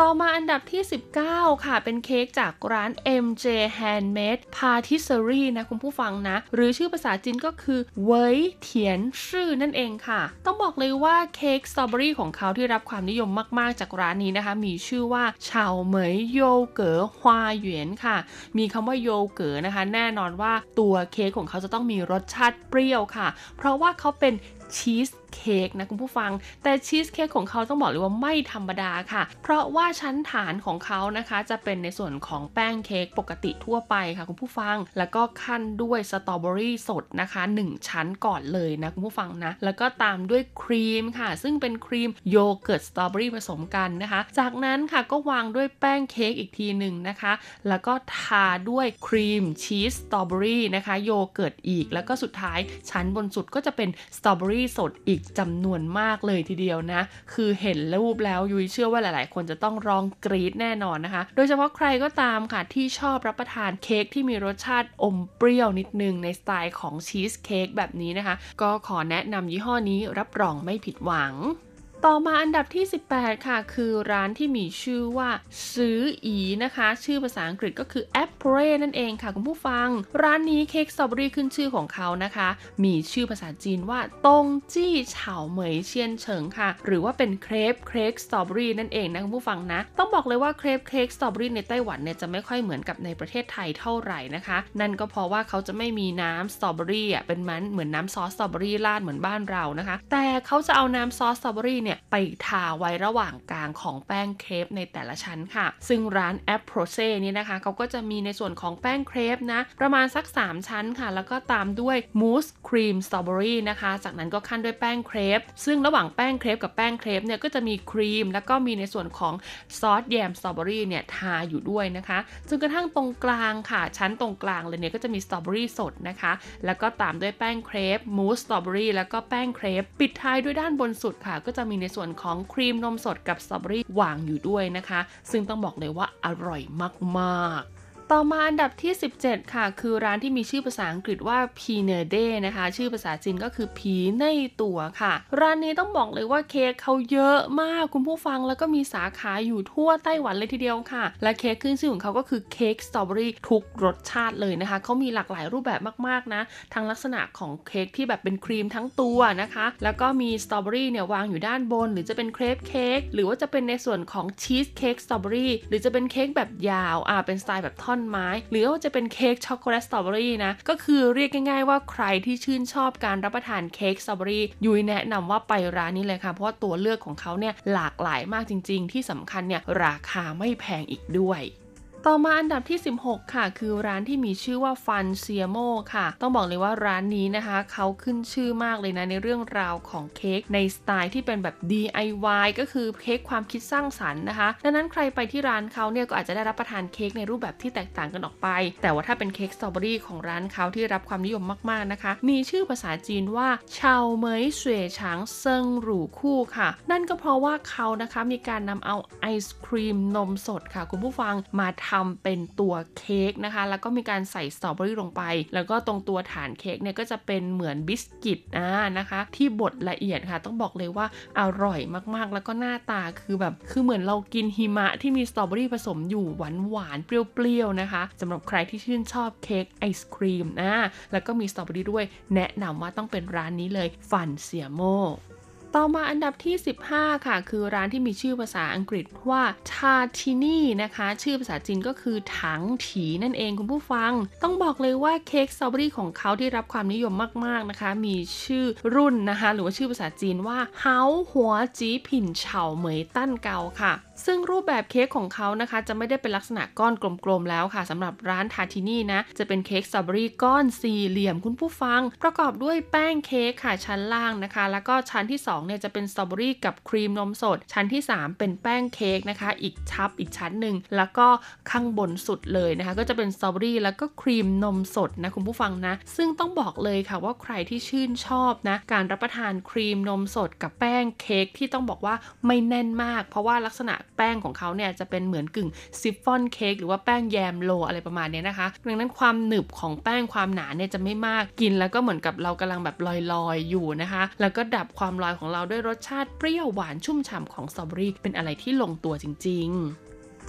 ต่อมาอันดับที่19ค่ะเป็นเค้กจากร้าน MJ Handmade Patisserie นะคุณผู้ฟังนะหรือชื่อภาษาจีนก็คือเวยเถียนชื่อนั่นเองค่ะต้องบอกเลยว่าเค้กสตรอเบอรี่ของเขาที่รับความนิยมมากๆจากร้านนี้นะคะมีชื่อว่าเฉาเหมยโยเก๋อฮวาเหวียนค่ะมีคำว่าโยเก๋อนะคะแน่นอนว่าตัวเค้กของเขาจะต้องมีรสชาติเปรี้ยวค่ะเพราะว่าเขาเป็นชีสเค้กนะคุณผู้ฟังแต่ชีสเค้กของเขาต้องบอกเลยว่าไม่ธรรมดาค่ะเพราะว่าชั้นฐานของเขานะคะจะเป็นในส่วนของแป้งเค้กปกติทั่วไปค่ะคุณผู้ฟังแล้วก็ขั้นด้วยสตรอเบอรี่สดนะคะ1ชั้นก่อนเลยนะคุณผู้ฟังนะแล้วก็ตามด้วยครีมค่ะซึ่งเป็นครีมโยเกิร์ตสตรอเบอรี่ผสมกันนะคะจากนั้นค่ะก็วางด้วยแป้งเค้กอีกทีนึงนะคะแล้วก็ทาด้วยครีมชีสสตรอเบอรี่นะคะโยเกิร์ตอีกแล้วก็สุดท้ายชั้นบนสุดก็จะเป็นสตรอเบอรี่สดอีก จำนวนมากเลยทีเดียวนะคือเห็นรูปแล้วยุ้ยเชื่อว่าหลายๆคนจะต้องร้องกรี๊ดแน่นอนนะคะโดยเฉพาะใครก็ตามค่ะที่ชอบรับประทานเค้กที่มีรสชาติอมเปรี้ยวนิดนึงในสไตล์ของชีสเค้กแบบนี้นะคะก็ขอแนะนำยี่ห้อนี้รับรองไม่ผิดหวังต่อมาอันดับที่18ค่ะคือร้านที่มีชื่อว่าซื้ออีนะคะชื่อภาษาอังกฤษก็คือ Appre นั่นเองค่ะคุณผู้ฟังร้านนี้เค้กสตรอเบอรี่ขึ้นชื่อของเขานะคะมีชื่อภาษาจีนว่าตงจี้เฉาเหมยเชียนเฉิงค่ะหรือว่าเป็นเครปสตรอเบอรี่นั่นเองนะคุณผู้ฟังนะต้องบอกเลยว่าเครปสตรอเบอรี่ในไต้หวันเนี่ยจะไม่ค่อยเหมือนกับในประเทศไทยเท่าไหร่นะคะนั่นก็เพราะว่าเขาจะไม่มีน้ำสตรอเบอรี่อ่ะเป็นมันเหมือนน้ำซอสสตรอเบอรี่ราดเหมือนบ้านเรานะคะแต่เขาจะเอาน้ำซอสสตรอเบอรี่ไปทาไว้ระหว่างกลางของแป้งเครปในแต่ละชั้นค่ะซึ่งร้าน Appre นี่นะคะเขาก็จะมีในส่วนของแป้งเครปนะประมาณสัก3ชั้นค่ะแล้วก็ตามด้วยมูสครีมสตรอเบอรี่นะคะจากนั้นก็ขั้นด้วยแป้งเครปซึ่งระหว่างแป้งเครปกับแป้งเครปเนี่ยก็จะมีครีมแล้วก็มีในส่วนของซอสแยมสตรอเบอรี่เนี่ยทาอยู่ด้วยนะคะจนกระทั่งตรงกลางค่ะชั้นตรงกลางเลยเนี่ยก็จะมีสตรอเบอรี่สดนะคะแล้วก็ตามด้วยแป้งเครปมูสสตรอเบอรี่แล้วก็แป้งเครปปิดท้ายด้วยด้านบนสุดค่ะก็จะมีในส่วนของครีมนมสดกับสตรอเบอรี่วางอยู่ด้วยนะคะซึ่งต้องบอกเลยว่าอร่อยมากๆต่อมาอันดับที่17ค่ะคือร้านที่มีชื่อภาษาอังกฤษว่า Pinnerday นะคะชื่อภาษาจีนก็คือผีในตัวค่ะร้านนี้ต้องบอกเลยว่าเค้กเขาเยอะมากคุณผู้ฟังแล้วก็มีสาขาอยู่ทั่วไต้หวันเลยทีเดียวค่ะและเค้กขึ้นชื่อของเขาก็คือเค้กสตรอเบอรี่ทุกรสชาติเลยนะคะเขามีหลากหลายรูปแบบมากๆนะทั้งลักษณะของเค้กที่แบบเป็นครีมทั้งตัวนะคะแล้วก็มีสตรอเบอรี่เนี่ยวางอยู่ด้านบนหรือจะเป็นเครปเค้กหรือว่าจะเป็นในส่วนของชีสเค้กสตรอเบอรี่หรือจะเป็นเค้กแบบยาวเป็นสไตล์แบบท่อนไม้หรือว่าจะเป็นเค้กช็อกโกแลตสตรอเบอรี่นะก็คือเรียกง่ายๆว่าใครที่ชื่นชอบการรับประทานเค้กสตรอเบอรี่ยุ้ยแนะนำว่าไปร้านนี้เลยค่ะเพราะว่าตัวเลือกของเขาเนี่ยหลากหลายมากจริงๆที่สำคัญเนี่ยราคาไม่แพงอีกด้วยต่อมาอันดับที่16ค่ะคือร้านที่มีชื่อว่าฟันเซียโมค่ะต้องบอกเลยว่าร้านนี้นะคะเขาขึ้นชื่อมากเลยนะในเรื่องราวของเค้กในสไตล์ที่เป็นแบบ DIY ก็คือเค้กความคิดสร้างสรรค์นะคะดังนั้นใครไปที่ร้านเขาเนี่ยก็อาจจะได้รับประทานเค้กในรูปแบบที่แตกต่างกันออกไปแต่ว่าถ้าเป็นเค้กสตรอเบอรี่ของร้านเขาที่รับความนิยมมากๆนะคะมีชื่อภาษาจีนว่าเฉาเหมยเสวยฉางเซิงหรูคู่ค่ะนั่นก็เพราะว่าเขานะคะมีการนำเอาไอศครีมนมสดค่ะคุณผู้ฟังมาทำเป็นตัวเค้กนะคะแล้วก็มีการใส่สตรอเบอรี่ลงไปแล้วก็ตรงตัวฐานเค้กเนี่ยก็จะเป็นเหมือนบิสกิตนะคะที่บดละเอียดค่ะต้องบอกเลยว่าอร่อยมากๆแล้วก็หน้าตาคือแบบคือเหมือนเรากินหิมะที่มีสตรอเบอรี่ผสมอยู่หวานๆเปรี้ยวๆนะคะสำหรับใครที่ชื่นชอบเค้กไอศครีมแล้วก็มีสตรอเบอรี่ด้วยแนะนำว่าต้องเป็นร้านนี้เลยฟันเซียโมต่อมาอันดับที่15ค่ะคือร้านที่มีชื่อภาษาอังกฤษว่า Tartini นะคะชื่อภาษาจีนก็คือถังถีนั่นเองคุณผู้ฟังต้องบอกเลยว่าเค้กสตรอเบอรี่ของเขาที่รับความนิยมมากๆนะคะมีชื่อรุ่นนะคะหรือว่าชื่อภาษาจีนว่าเฮาหัวจีผินเฉาเหมยตั้นเกาค่ะซึ่งรูปแบบเค้กของเขานะคะจะไม่ได้เป็นลักษณะก้อนกลมๆแล้วค่ะสำหรับร้าน Tartini นะจะเป็นเค้กสตรอเบอรี่ก้อนสี่เหลี่ยมคุณผู้ฟังประกอบด้วยแป้งเค้กค่ะชั้นล่างนะคะแล้วก็ชั้นที่2เนี่ยจะเป็นสตรอเบอรี่กับครีมนมสดชั้นที่3เป็นแป้งเค้กนะคะอีกชั้นหนึ่งแล้วก็ข้างบนสุดเลยนะคะก็จะเป็นสตรอเบอรี่แล้วก็ครีมนมสดนะคุณผู้ฟังนะซึ่งต้องบอกเลยค่ะว่าใครที่ชื่นชอบนะการรับประทานครีมนมสดกับแป้งเค้กที่ต้องบอกว่าไม่แน่นมากเพราะว่าลักษณะแป้งของเขาเนี่ยจะเป็นเหมือนกึ่งซิฟฟ่อนเค้กหรือว่าแป้งแยมโรลอะไรประมาณนี้นะคะดังนั้นความหนึบของแป้งความหนาเนี่ยจะไม่มากกินแล้วก็เหมือนกับเรากำลังแบบลอยๆอยู่นะคะแล้วก็ดับความลอยของเราด้วยรสชาติเปรี้ยวหวานชุ่มฉ่ำของสตรอเบอรี่เป็นอะไรที่ลงตัวจริงๆ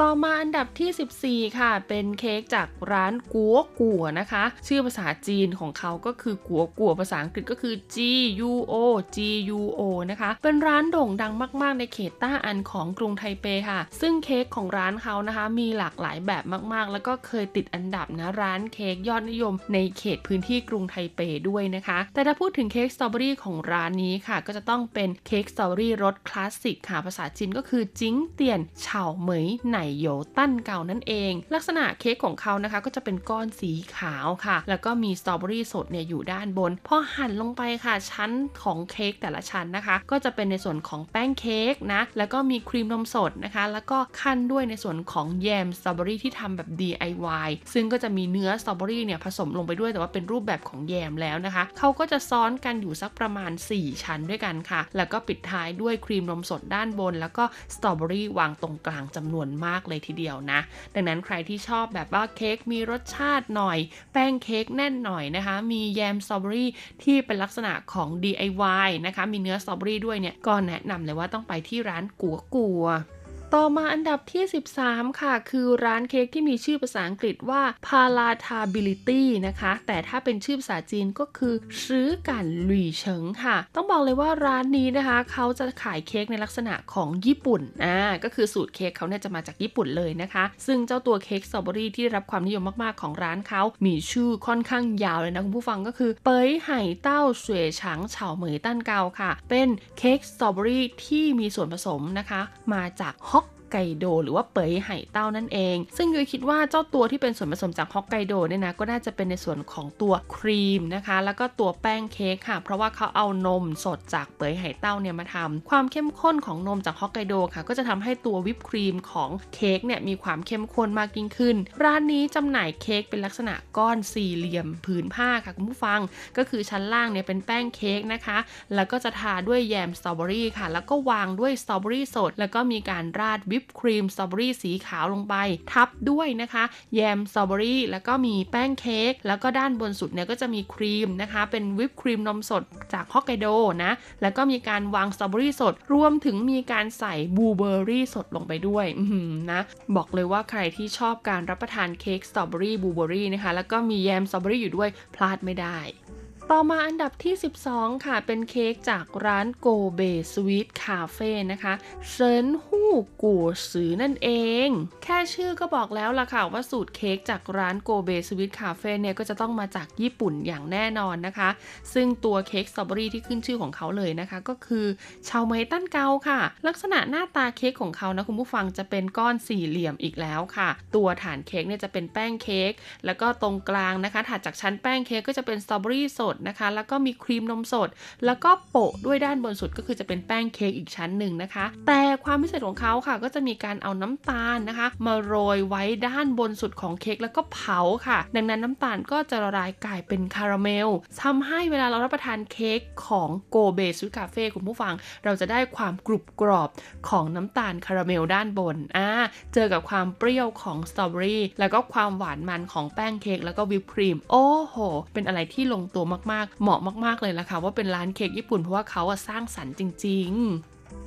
ต่อมาอันดับที่14ค่ะเป็นเค้กจากร้านกัวกัวนะคะชื่อภาษาจีนของเขาก็คือกัวกัวภาษาอังกฤษก็คือ GUO นะคะเป็นร้านโด่งดังมากๆในเขตต้าอันของกรุงไทเปค่ะซึ่งเค้กของร้านเขานะคะมีหลากหลายแบบมากๆแล้วก็เคยติดอันดับนะร้านเค้กยอดนิยมในเขตพื้นที่กรุงไทเปด้วยนะคะแต่ถ้าพูดถึงเค้กสตรอเบอรี่ของร้านนี้ค่ะก็จะต้องเป็นเค้กสตรอเบอรี่รสคลาสสิกค่ะภาษาจีนก็คือจิ้งเตียนเฉาเหมยไหน โหยตั้นเก่านั่นเองลักษณะเค้กของเขานะคะก็จะเป็นก้อนสีขาวค่ะแล้วก็มีสตรอเบอรี่สดเนี่ยอยู่ด้านบนพอหั่นลงไปค่ะชั้นของเค้กแต่ละชั้นนะคะก็จะเป็นในส่วนของแป้งเค้กนะแล้วก็มีครีมนมสดนะคะแล้วก็ขั้นด้วยในส่วนของแยมสตรอเบอรี่ที่ทำแบบ DIY ซึ่งก็จะมีเนื้อสตรอเบอรี่เนี่ยผสมลงไปด้วยแต่ว่าเป็นรูปแบบของแยมแล้วนะคะเขาก็จะซ้อนกันอยู่สักประมาณ4ชั้นด้วยกันค่ะแล้วก็ปิดท้ายด้วยครีมนมสดด้านบนแล้วก็สตรอเบอรี่วางตรงกลางจำนวนมากเลยทีเดียวนะดังนั้นใครที่ชอบแบบว่าเค้กมีรสชาติหน่อยแป้งเค้กแน่นหน่อยนะคะมีแยมสตรอเบอรี่ที่เป็นลักษณะของ DIY นะคะมีเนื้อสตรอเบอรี่ด้วยเนี่ยก็แนะนำเลยว่าต้องไปที่ร้านกัวกัวต่อมาอันดับที่13ค่ะคือร้านเค้กที่มีชื่อภาษาอังกฤษว่า Palatability นะคะแต่ถ้าเป็นชื่อภาษาจีนก็คือซื้อกั่นหลี่เฉิงค่ะต้องบอกเลยว่าร้านนี้นะคะเขาจะขายเค้กในลักษณะของญี่ปุ่นก็คือสูตรเค้กเขาเนี่ยจะมาจากญี่ปุ่นเลยนะคะซึ่งเจ้าตัวเค้กสตรอเบอรี่ที่ได้รับความนิยมมากๆของร้านเขามีชื่อค่อนข้างยาวเลยนะคุณผู้ฟังก็คือเป๋ยไห่เต้าสวยฉางเฉาเหมยตั้นเกาค่ะเป็นเค้กสตรอเบอรี่ที่มีส่วนผสมนะคะมาจากฮอกไกโดหรือว่าเป๋ยไห่เต้านั่นเองซึ่งยุ้ยคิดว่าเจ้าตัวที่เป็นส่วนผสมจากฮอกไกโดเนี่ยนะก็น่าจะเป็นในส่วนของตัวครีมนะคะแล้วก็ตัวแป้งเค้กค่ะเพราะว่าเขาเอานมสดจากเป๋ยไห่เต้าเนี่ยมาทำความเข้มข้นของนมจากฮอกไกโดค่ะก็จะทำให้ตัววิปครีมของเค้กเนี่ยมีความเข้มข้นมากยิ่งขึ้นร้านนี้จำหน่ายเค้กเป็นลักษณะก้อนสี่เหลี่ยมผืนผ้าค่ะคุณผู้ฟังก็คือชั้นล่างเนี่ยเป็นแป้งเค้กนะคะแล้วก็จะทาด้วยแยมสตรอเบอรี่ค่ะแล้วก็วางด้วยสตรอเบอรี่สดแล้วก็มีการราดวิปครีมสตรอเบอรี่สีขาวลงไปทับด้วยนะคะแยมสตรอเบอรี่แล้วก็มีแป้งเค้กแล้วก็ด้านบนสุดเนี่ยก็จะมีครีมนะคะเป็นวิปครีมนมสดจากฮอกไกโดนะแล้วก็มีการวางสตรอเบอรี่สดรวมถึงมีการใส่บลูเบอร์รี่สดลงไปด้วยนะบอกเลยว่าใครที่ชอบการรับประทานเค้กสตรอเบอรี่บลูเบอร์รี่นะคะแล้วก็มีแยมสตรอเบอรี่อยู่ด้วยพลาดไม่ได้ต่อมาอันดับที่12ค่ะเป็นเค้กจากร้านโกเบสวีทคาเฟ่นะคะเซินฮู้กู่ซือนั่นเองแค่ชื่อก็บอกแล้วล่ะค่ะว่าสูตรเค้กจากร้านโกเบสวีทคาเฟ่เนี่ยก็จะต้องมาจากญี่ปุ่นอย่างแน่นอนนะคะซึ่งตัวเค้กสตรอเบอรี่ที่ขึ้นชื่อของเขาเลยนะคะก็คือเฉาเหมยตั้นเกาค่ะลักษณะหน้าตาเค้กของเขานะคุณผู้ฟังจะเป็นก้อนสี่เหลี่ยมอีกแล้วค่ะตัวฐานเค้กเนี่ยจะเป็นแป้งเค้กแล้วก็ตรงกลางนะคะถัดจากชั้นแป้งเค้กก็จะเป็นสตรอเบอรี่สดนะคะแล้วก็มีครีมนมสดแล้วก็โปะด้วยด้านบนสุดก็คือจะเป็นแป้งเค้กอีกชั้นหนึ่งนะคะแต่ความพิเศษของเขาค่ะก็จะมีการเอาน้ำตาลนะคะมาโรยไว้ด้านบนสุดของเค้กแล้วก็เผาค่ะดังนั้นน้ำตาลก็จะละลายกลายเป็นคาราเมลทำให้เวลาเรารับประทานเค้กของโกเบสุดคาเฟ่คุณผู้ฟังเราจะได้ความกรุบกรอบของน้ำตาลคาราเมลด้านบนเจอกับความเปรี้ยวของสตรอเบอรี่แล้วก็ความหวานมันของแป้งเค้กแล้วก็วิปครีมโอ้โหเป็นอะไรที่ลงตัวมากๆเหมาะมากๆเลยล่ะค่ะว่าเป็นร้านเค้กญี่ปุ่นเพราะว่าเขาสร้างสรรค์จริงๆ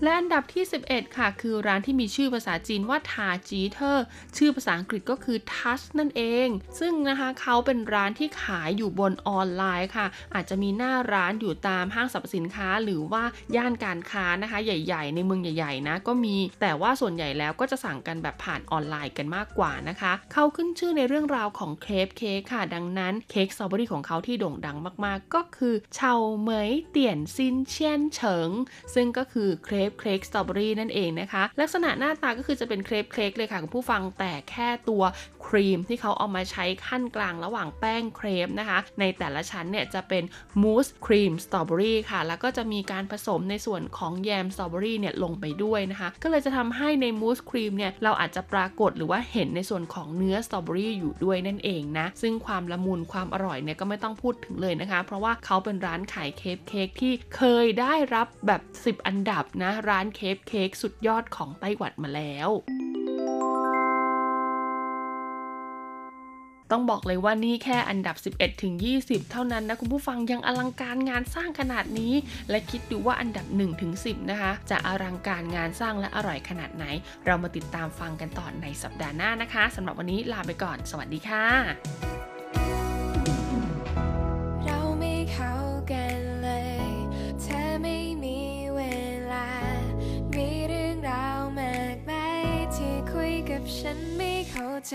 และอันดับที่11ค่ะคือร้านที่มีชื่อภาษาจีนว่าทาจีเทอร์ชื่อภาษาอังกฤษก็คือทัชนั่นเองซึ่งนะคะเขาเป็นร้านที่ขายอยู่บนออนไลน์ค่ะอาจจะมีหน้าร้านอยู่ตามห้างสรรพสินค้าหรือว่าย่านการค้านะคะใหญ่ๆในเมืองใหญ่ๆนะก็มีแต่ว่าส่วนใหญ่แล้วก็จะสั่งกันแบบผ่านออนไลน์กันมากกว่านะคะเขาขึ้นชื่อในเรื่องราวของเครปเค้กค่ะดังนั้นเค้กสตรอเบอรี่ของเขาที่โด่งดังมากๆก็คือเฉาเหมยเตี่ยนซินเชียนเฉิงซึ่งก็คือเครปสตรอเบอรี่นั่นเองนะคะลักษณะหน้าตาก็คือจะเป็นเครปเค้กเลยค่ะคุณผู้ฟังแต่แค่ตัวครีมที่เขาเอามาใช้ขั้นกลางระหว่างแป้งเครปนะคะในแต่ละชั้นเนี่ยจะเป็นมูสครีมสตรอเบอรี่ค่ะแล้วก็จะมีการผสมในส่วนของแยมสตรอเบอรี่เนี่ยลงไปด้วยนะคะก็เลยจะทำให้ในมูสครีมเนี่ยเราอาจจะปรากฏหรือว่าเห็นในส่วนของเนื้อสตรอเบอรี่อยู่ด้วยนั่นเองนะซึ่งความละมุนความอร่อยเนี่ยก็ไม่ต้องพูดถึงเลยนะคะเพราะว่าเขาเป็นร้านขายเค้กที่เคยได้รับแบบ10อันดับนะร้านเค้กสุดยอดของไต้หวันมาแล้วต้องบอกเลยว่านี่แค่อันดับ11ถึง20เท่านั้นนะคุณผู้ฟังยังอลังการงานสร้างขนาดนี้และคิดดูว่าอันดับ1ถึง10นะคะจะอลังการงานสร้างและอร่อยขนาดไหนเรามาติดตามฟังกันต่อในสัปดาห์หน้านะคะสำหรับวันนี้ลาไปก่อนสวัสดีค่ะเราไม่เข้ากันเลยเธอไม่มีเวลามีเรื่องราวมากมายที่คุยกับฉันไม่เข้าใจ